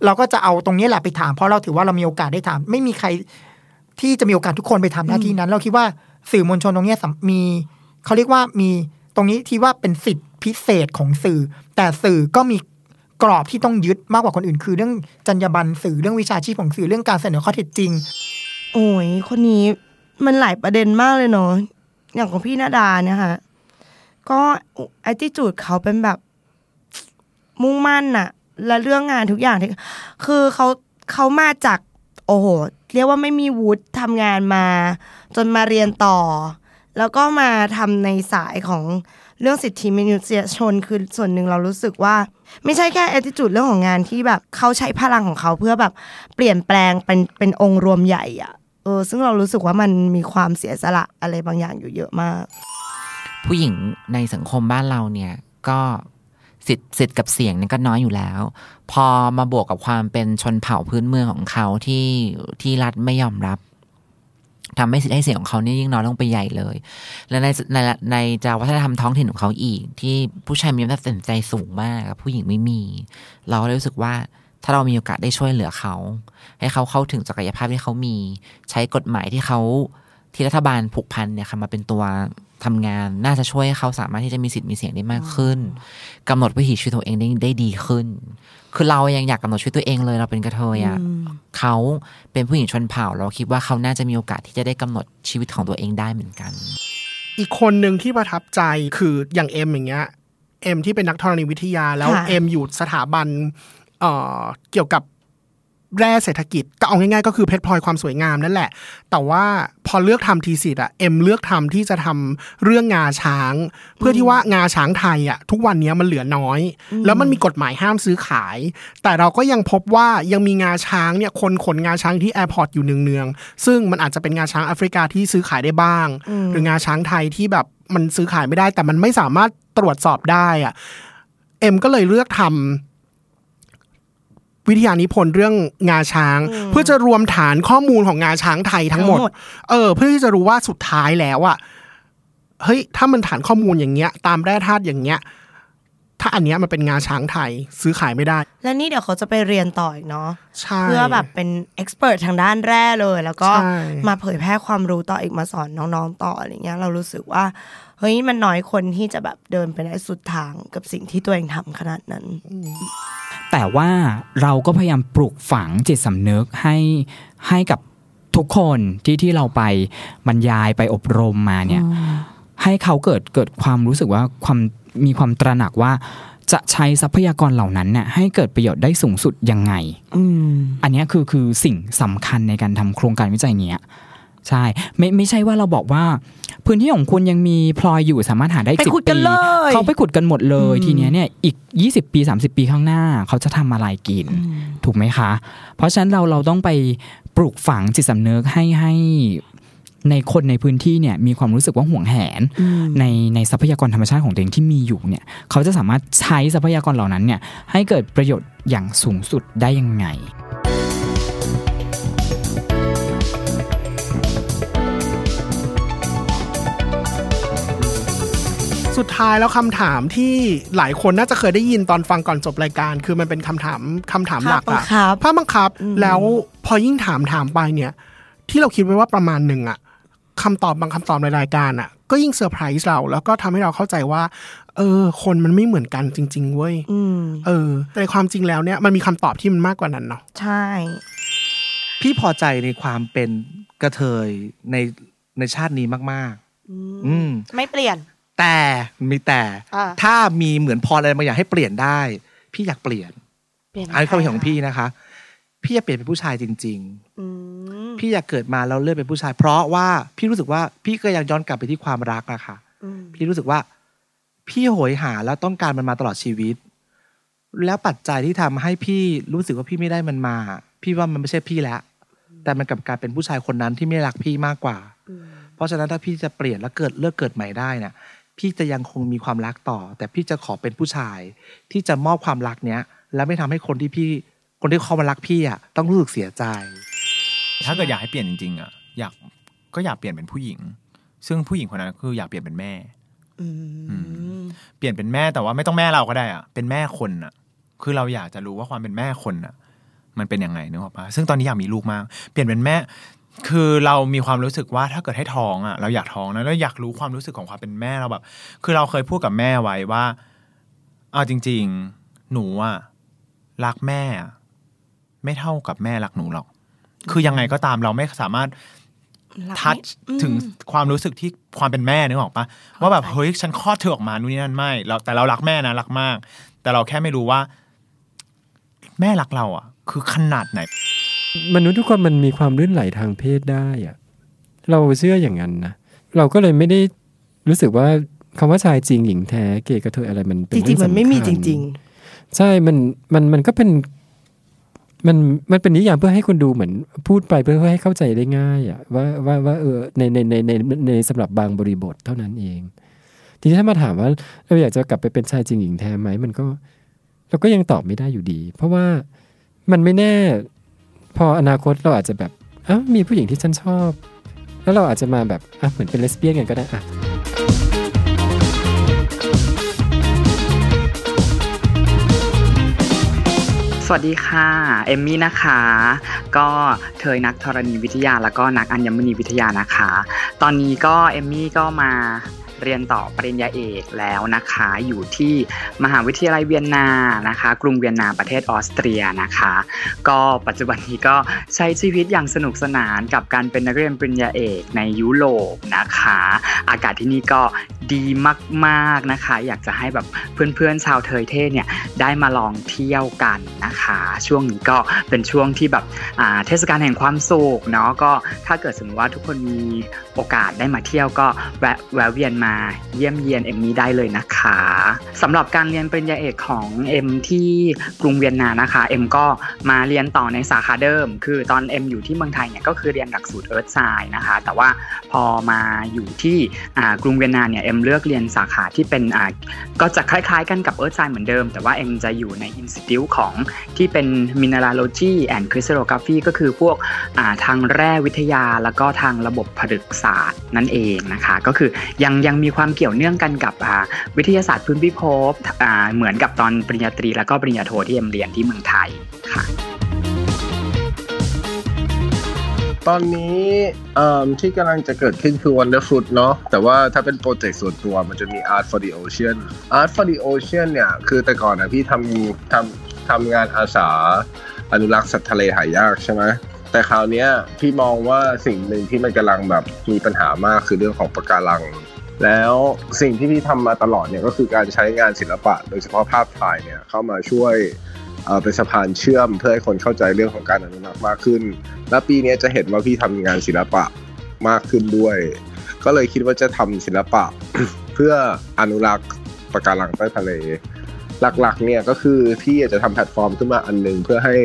เราก็จะเอาตรงนี้แหละไปถามเพราะเราถือว่าเรามีโอกาสได้ถามไม่มีใครที่จะมีโอกาสทุกคนไปทำหน้าที่นั้นเราคิดว่าสื่อมวลชนตรงนี้มีเขาเรียกว่ามีตรงนี้ที่ว่าเป็นสิทธิพิเศษของสื่อแต่สื่อก็มีกรอบที่ต้องยึดมากกว่าคนอื่นคือเรื่องจรรยาบรรณสื่อเรื่องวิชาชีพของสื่อเรื่องการเสนอข้อเท็จจริงโอ้ยคนนี้มันหลายประเด็นมากเลยเนาะอย่างของพี่ณดาเนี่ยค่ะก็ไอที่จูดเขาเป็นแบบมุ่งมั่นน่ะและเรื่องงานทุกอย่างที่คือเขาเขามาจากโอ้โหเรียกว่าไม่มีวุฒิทำงานมาจนมาเรียนต่อแล้วก็มาทำในสายของเรื่องสิทธิมนุษยชนคือส่วนหนึ่งเรารู้สึกว่าไม่ใช่แค่แอททิจูดเรื่องของงานที่แบบเขาใช้พลังของเขาเพื่อแบบเปลี่ยนแปลงเป็นเป็นองค์รวมใหญ่อ่ะเออซึ่งเรารู้สึกว่ามันมีความเสียสละอะไรบางอย่างอยู่เยอะมากผู้หญิงในสังคมบ้านเราเนี่ยก็สิทธิ์สิทธิ์กับเสียงนี่ก็น้อยอยู่แล้วพอมาบวกกับความเป็นชนเผ่าพื้นเมืองของเขาที่ที่รัฐไม่ยอมรับทำให้สิทธิ์ให้เสียงของเขานี่ยิ่งน้อยลงไปใหญ่เลยและในในในจะวัฒนธรรมท้องถิ่นของเขาอีกที่ผู้ชายมีอำนาจตัดสินใจสูงมากผู้หญิงไม่มีเราเลยรู้สึกว่าถ้าเรามีโอกาสได้ช่วยเหลือเขาให้เขาเข้าถึงศักยภาพที่เขามีใช้กฎหมายที่เขาที่รัฐบาลผูกพันเนี่ยค่ะมาเป็นตัวทำงานน่าจะช่วยให้เขาสามารถที่จะมีสิทธิ์มีเสียงได้มากขึ้นกำหนดวิถีชีวิตตัวเองได้ได้ดีขึ้นคือเรายังอยากกำหนดชีวิตตัวเองเลยเราเป็นกระเทยอ่ะเขาเป็นผู้หญิงชนเผ่าเราคิดว่าเขาน่าจะมีโอกาสที่จะได้กำหนดชีวิตของตัวเองได้เหมือนกันอีกคนนึงที่ประทับใจคืออย่างเอ็มอย่างเงี้ยเอ็มที่เป็นนักธรณีวิทยาแล้วเอ็มอยู่สถาบันเอ่อเกี่ยวกับแร่เศรษฐกิจก็เอาง่ายๆก็คือเพชรพลอยความสวยงามนั่นแหละแต่ว่าพอเลือกทำทีสิทธ์อ่ะเอ็มเลือกทำที่จะทำเรื่องงาช้างเพื่อที่ว่างาช้างไทยอ่ะทุกวันนี้มันเหลือน้อยแล้วมันมีกฎหมายห้ามซื้อขายแต่เราก็ยังพบว่ายังมีงาช้างเนี่ยคนขนงาช้างที่แอร์พอร์ตอยู่เนืองๆซึ่งมันอาจจะเป็นงาช้างแอฟริกาที่ซื้อขายได้บ้างหรืองาช้างไทยที่แบบมันซื้อขายไม่ได้แต่มันไม่สามารถตรวจสอบได้อ่ะเอ็มก็เลยเลือกทำวิทยานิพนธ์เรื่องงาช้างเพื่อจะรวมฐานข้อมูลของงาช้างไทยทั้งหมดเออเพื่อที่จะรู้ว่าสุดท้ายแล้วอ่ะเฮ้ยถ้ามันฐานข้อมูลอย่างเงี้ยตามแร่ธาตุอย่างเงี้ยถ้าอันเนี้ยมันเป็นงาช้างไทยซื้อขายไม่ได้และนี่เดี๋ยวเขาจะไปเรียนต่ออีกเนาะเพื่อแบบเป็นเอ็กซ์เพรสทางด้านแร่เลยแล้วก็มาเผยแพร่ความรู้ต่ออีกมาสอนน้องๆต่ออะไรเงี้ยเรารู้สึกว่าเฮ้ยมันน้อยคนที่จะแบบเดินไปได้สุดทางกับสิ่งที่ตัวเองทำขนาดนั้นแต่ว่าเราก็พยายามปลูกฝังจิตสำนึกให้ให้กับทุกคนที่ที่เราไปบรรยายไปอบรมมาเนี่ยให้เขาเกิดเกิดความรู้สึกว่าความมีความตระหนักว่าจะใช้ทรัพยากรเหล่านั้นเนี่ยให้เกิดประโยชน์ได้สูงสุดยังไง อ, อันนี้คือคือสิ่งสำคัญในการทำโครงการวิจัยเนี้ยใช่ไม่ไม่ใช่ว่าเราบอกว่าพื้นที่ของคุณยังมีพลอยอยู่สามารถหาได้สิบปีเขาไปขุดกันหมดเลยทีเนี้ยเนี่ยอีกยี่สิบปีสามสิบปีข้างหน้าเขาจะทำอะไรกินถูกไหมคะเพราะฉะนั้นเราเราต้องไปปลูกฝังจิตสำนึกให้ให้ในคนในพื้นที่เนี่ยมีความรู้สึกว่าห่วงแหนในในทรัพยากรธรรมชาติของตัวเองที่มีอยู่เนี่ยเขาจะสามารถใช้ทรัพยากรเหล่านั้นเนี่ยให้เกิดประโยชน์อย่างสูงสุดได้ยังไงสุดท้ายแล้วคำถามที่หลายคนน่าจะเคยได้ยินตอนฟังก่อนจบรายการคือมันเป็นคำถามคำถามหลักอะภาพบังคับแล้วพอยิ่งถามถามไปเนี่ยที่เราคิดไว้ว่าประมาณหนึ่งอะคำตอบบางคำตอบในรายการอะก็ยิ่งเซอร์ไพรส์เราแล้วก็ทำให้เราเข้าใจว่าเออคนมันไม่เหมือนกันจริงๆเว้ยเออแต่ในความจริงแล้วเนี่ยมันมีคำตอบที่มันมากกว่านั้นเนาะใช่พี่พอใจในความเป็นกระเทยในในชาตินี้มากๆอืมไม่เปลี่ยนแต่มีแต่ถ้ามีเหมือนพออะไรบางอย่างให้เปลี่ยนได้พี่อยากเปลี่ยนอันนี้ความคิดของพี่นะคะพี่อยากเปลี่ยนเป็นผู้ชายจริงๆพี่อยากเกิดมาแล้วเลือกเป็นผู้ชายเพราะว่าพี่รู้สึกว่าพี่ก็ยังย้อนกลับไปที่ความรักอะค่ะพี่รู้สึกว่าพี่โหยหาแล้วต้องการมันมาตลอดชีวิตแล้วปัจจัยที่ทำให้พี่รู้สึกว่าพี่ไม่ได้มันมาพี่ว่ามันไม่ใช่พี่แล้วแต่มันกลับกลายเป็นผู้ชายคนนั้นที่ไม่รักพี่มากกว่าเพราะฉะนั้นถ้าพี่จะเปลี่ยนแล้วเกิดเลือกเกิดใหม่ได้เนี่ย พี่จะยังคงมีความรักต่อแต่พี่จะขอเป็นผู้ชายที่จะมอบความรักเนี้ยและไม่ทำให้คนที่พี่คนที่เขามารักพี่อ่ะต้องรู้สึกเสียใจถ้าเกิดอยากให้เปลี่ยนจริงๆอ่ะอยากก็อยากเปลี่ยนเป็นผู้หญิงซึ่งผู้หญิงคนนั้นคืออยากเปลี่ยนเป็นแม่เปลี่ยนเป็นแม่แต่ว่าไม่ต้องแม่เราก็ได้อ่ะเป็นแม่คนอ่ะคือเราอยากจะรู้ว่าความเป็นแม่คนอ่ะมันเป็นยังไงนึกออกปะซึ่งตอนนี้อยากมีลูกมากเปลี่ยนเป็นแม่คือเรามีความรู้สึกว่าถ้าเกิดให้ท้องอ่ะเราอยากท้องนะแล้วอยากรู้ความรู้สึกของความเป็นแม่เราแบบคือเราเคยพูดกับแม่ไว้ว่าเอาจริงๆหนูอ่ะรักแม่ไม่เท่ากับแม่รักหนูหรอกคือยังไงก็ตามเราไม่สามารถทัชถึงความรู้สึกที่ความเป็นแม่นึกออกปะว่าแบบเฮ้ยฉันคลอดเธอออกมานู่นนี่นั่นไม่เราแต่เรารักแม่นะรักมากแต่เราแค่ไม่รู้ว่าแม่รักเราอ่ะคือขนาดไหนมนุษย์ทุกคนมันมีความลื่นไหลทางเพศได้อ่ะเราเชื่ออย่างนั้นนะเราก็เลยไม่ได้รู้สึกว่าคำว่าชายจริงหญิงแท้เกย์กระเทยอะไรมันเป็นจริงๆมันไม่มีจริงๆใช่มันมันมันก็เป็นมันมันเป็นนิยามเพื่อให้คนดูเหมือนพูดไปเพื่อให้เข้าใจได้ง่ายอ่ะว่าว่าว่าเออในในในในในสำหรับบางบริบทเท่านั้นเองทีนี้ถ้ามาถามว่าเราอยากจะกลับไปเป็นชายจริงหญิงแท้ไหมมันก็เราก็ยังตอบไม่ได้อยู่ดีเพราะว่ามันไม่แน่พออนาคตเราอาจจะแบบอ้าวมีผู้หญิงที่ฉันชอบแล้วเราอาจจะมาแบบอ่ะเหมือนเป็นเลสเบี้ยนกันก็ได้อ่ะสวัสดีค่ะเอมมี่นะคะก็เธอนักธรณีวิทยาแล้วก็นักอัญมณีวิทยานะคะตอนนี้ก็เอมมี่ก็มาเรียนต่อปริญญาเอกแล้วนะคะอยู่ที่มหาวิทยาลัยเวียนนานะคะกรุงเวียนนาประเทศออสเตรียนะคะก็ปัจจุบันนี้ก็ใช้ชีวิตอย่างสนุกสนานกับการเป็นนักเรียนปริญญาเอกในยุโรปนะคะอากาศที่นี่ก็ดีมากๆนะคะอยากจะให้แบบเพื่อนๆชาวเทยเทศเนี่ยได้มาลองเที่ยวกันนะคะช่วงนี้ก็เป็นช่วงที่แบบอ่าเทศกาลแห่งความสุขเนาะก็ถ้าเกิดสมมติว่าทุกคนมีโอกาสได้มาเที่ยวก็แวะแวะเวียนมาเยี่ยมเยียนเอ็มนี้ได้เลยนะคะสำหรับการเรียนปริญญาเอกของเอ็มที่กรุงเวียนนานะคะเอ็มก็มาเรียนต่อในสาขาเดิมคือตอนเอ็มอยู่ที่เมืองไทยเนี่ยก็คือเรียนหลักสูตรเอิร์ธไซน์นะคะแต่ว่าพอมาอยู่ที่กรุงเวียนนาเนี่ยเอ็มเลือกเรียนสาขาที่เป็นก็จะคล้ายๆกันกับเอิร์ธไซน์เหมือนเดิมแต่ว่าเอ็มจะอยู่ในอินสติทิวต์ของที่เป็น Mineralogy and Crystallography ก็คือพวกทางแร่วิทยาแล้วก็ทางระบบผลึกศาสตร์นั่นเองนะคะก็คือยังยังมีความเกี่ยวเนื่องกันกับวิทยาศาสตร์พื้นพิภพเหมือนกับตอนปริญญาตรีแล้วก็ปริญญาโทที่เอ็มเรียนที่เมืองไทยค่ะตอนนี้ที่กำลังจะเกิดขึ้นคือ Wonderfruit เนาะแต่ว่าถ้าเป็นโปรเจกต์ส่วนตัวมันจะมี Art for the Ocean Art for the Ocean เนี่ยคือแต่ก่อนนะพี่ทำทำทำงานอาสาอนุรักษ์สัตว์ทะเลหายากใช่ไหมแต่คราวนี้พี่มองว่าสิ่งหนึ่งที่มันกำลังแบบมีปัญหามากคือเรื่องของปะการังแล้วสิ่งที่พี่ทำมาตลอดเนี่ยก็คือการใช้งานศิลปะโดยเฉพาะภาพถ่ายเนี่ยเข้ามาช่วยเป็นสะพานเชื่อมเพื่อให้คนเข้าใจเรื่องของการอนุรักษ์มากขึ้นและปีนี้จะเห็นว่าพี่ทำงานศิลปะมากขึ้นด้วยก็เลยคิดว่าจะทำศิลปะ เพื่ออนุรักษ์ปะการังใต้ทะเลหลักๆเนี่ยก็คือพี่จะทำแพลตฟอร์มขึ้นมาอันนึงเพื่อให้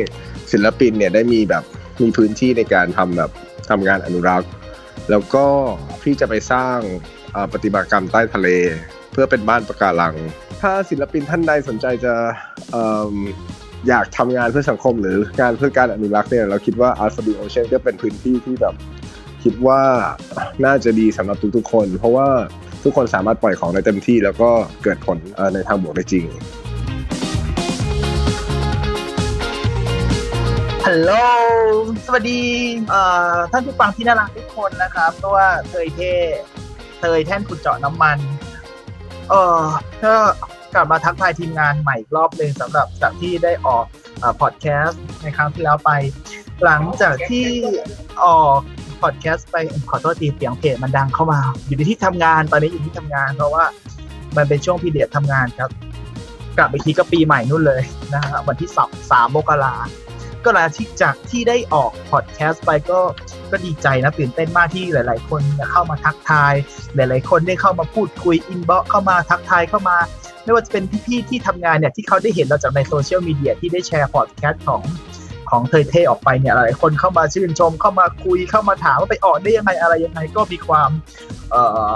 ศิลปินเนี่ยได้มีแบบมีพื้นที่ในการทำแบบทำงานอนุรักษ์แล้วก็พี่จะไปสร้างปฏิบัติกรรมใต้ทะเลเพื่อเป็นบ้านปะการังถ้าศิลปินท่านใดสนใจจะ เอ่อ อยากทำงานเพื่อสังคมหรืองานเพื่อการอนุรักษ์เนี่ยเราคิดว่า Art for the Ocean ก็เป็นพื้นที่ที่แบบคิดว่าน่าจะดีสำหรับทุกๆคนเพราะว่าทุกคนสามารถปล่อยของได้เต็มที่แล้วก็เกิดผลในทางบวกได้จริงฮัลโหลสวัสดีท่านผู้ฟังที่น่ารักทุกคนนะครับตัวเทยเทเตยแท่นขุดเจาะน้ำมันเออก็กลับมาทักทายทีมงานใหม่อีกรอบนึงสำหรับจากที่ได้ออกพอดแคสต์ในครั้งที่แล้วไปหลังจากที่ออกพอดแคสต์ไปขอโทษทีเสียงเพจมันดังเข้ามาอยู่ในที่ทำงานตอนนี้อยู่ที่ทำงานเพราะว่ามันเป็นช่วงพีเรียดทำงานครับกลับไปทีก็ปีใหม่นู่นเลยนะฮะวันที่สามมกราคมก็หลังจากที่ได้ออกพอดแคสต์ไปก็ก็ดีใจนะตื่นเต้นมากที่หลายๆคนเข้ามาทักทายหลายๆคนได้เข้ามาพูดคุยอินบ็อกซ์เข้ามาทักทายเข้ามาไม่ว่าจะเป็นพี่ๆที่ทำงานเนี่ยที่เขาได้เห็นเราจากในโซเชียลมีเดียที่ได้แชร์พอดแคสต์ของของเทยเทออกไปเนี่ยหลายๆคนเข้ามาชื่นชมเข้ามาคุยเข้ามาถามว่าไปออกได้ยังไงอะไรยังไงก็มีความเอ่อ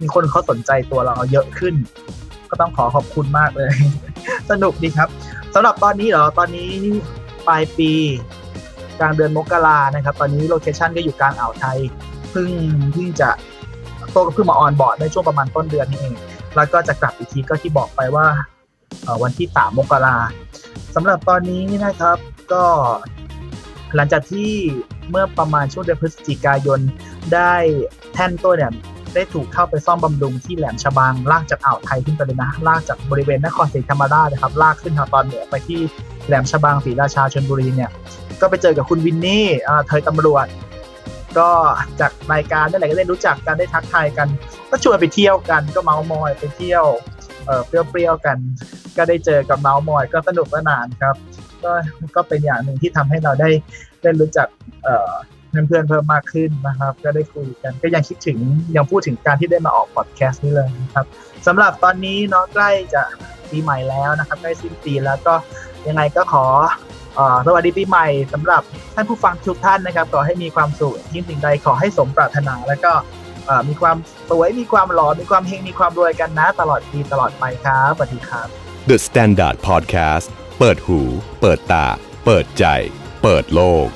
มีคนเขาสนใจตัวเราเยอะขึ้นก็ต้องขอขอบคุณมากเลยสนุกดีครับสำหรับตอนนี้เหรอตอนนี้ปลายปีกลางเดือนมกรานะครับตอนนี้โลเคชั่นก็อยู่กลางอ่าวไทยเพิ่งเพิ่งจะโตก็เพิ่งมาออนบอร์ดในช่วงประมาณต้นเดือนนี้เองแล้วก็จะกลับอีกทีก็ที่บอกไปว่าวันที่สามมกราสำหรับตอนนี้นะครับก็หลังจากที่เมื่อประมาณช่วงเดือนพฤศจิกายนได้แท่นตัวเนี่ยได้ถูกเข้าไปซ่อมบำรุงที่แหลมฉบังลากจากอ่าวไทยขึ้นไปเลยนะลากจากบริเวณนครศรีธรรมราชนะครับลากขึ้นทางตอนเหนือไปที่แหลมฉบังศรีราชาชลบุรีเนี่ยก็ไปเจอกับคุณวินนี่เธอตำรวจก็จากรายการนั่นแหละก็ได้รู้จักกันได้ทักทายกันก็ชวนไปเที่ยวกันก็เมามอยไปเที่ยวเอ่อเปรี้ยวๆกันก็ได้เจอกับเมามอยก็สนุกสนานครับก็ก็เป็นอย่างหนึ่งที่ทำให้เราได้ได้รู้จักเอ่อเพื่อนๆเพิ่มมากขึ้นนะครับก็ได้คุยกันก็ยังคิดถึงยังพูดถึงการที่ได้มาออกพอดแคสต์นี่เลยนะครับสำหรับตอนนี้เนาะใกล้จะปีใหม่แล้วนะครับใกล้สิ้นปีแล้วก็ยังไงก็ขอเอ่อสวัสดีปีใหม่สำหรับท่านผู้ฟังทุกท่านนะครับขอให้มีความสุขที่สิ่งใดขอให้สมปรารถนาแล้วก็เอ่อมีความสวยมีความหล่อมีความเฮงมีความรวยกันนะตลอดปีตลอดไปครับสวัสดีครับ The Standard Podcast เปิดหูเปิดตาเปิดใจเปิดโลก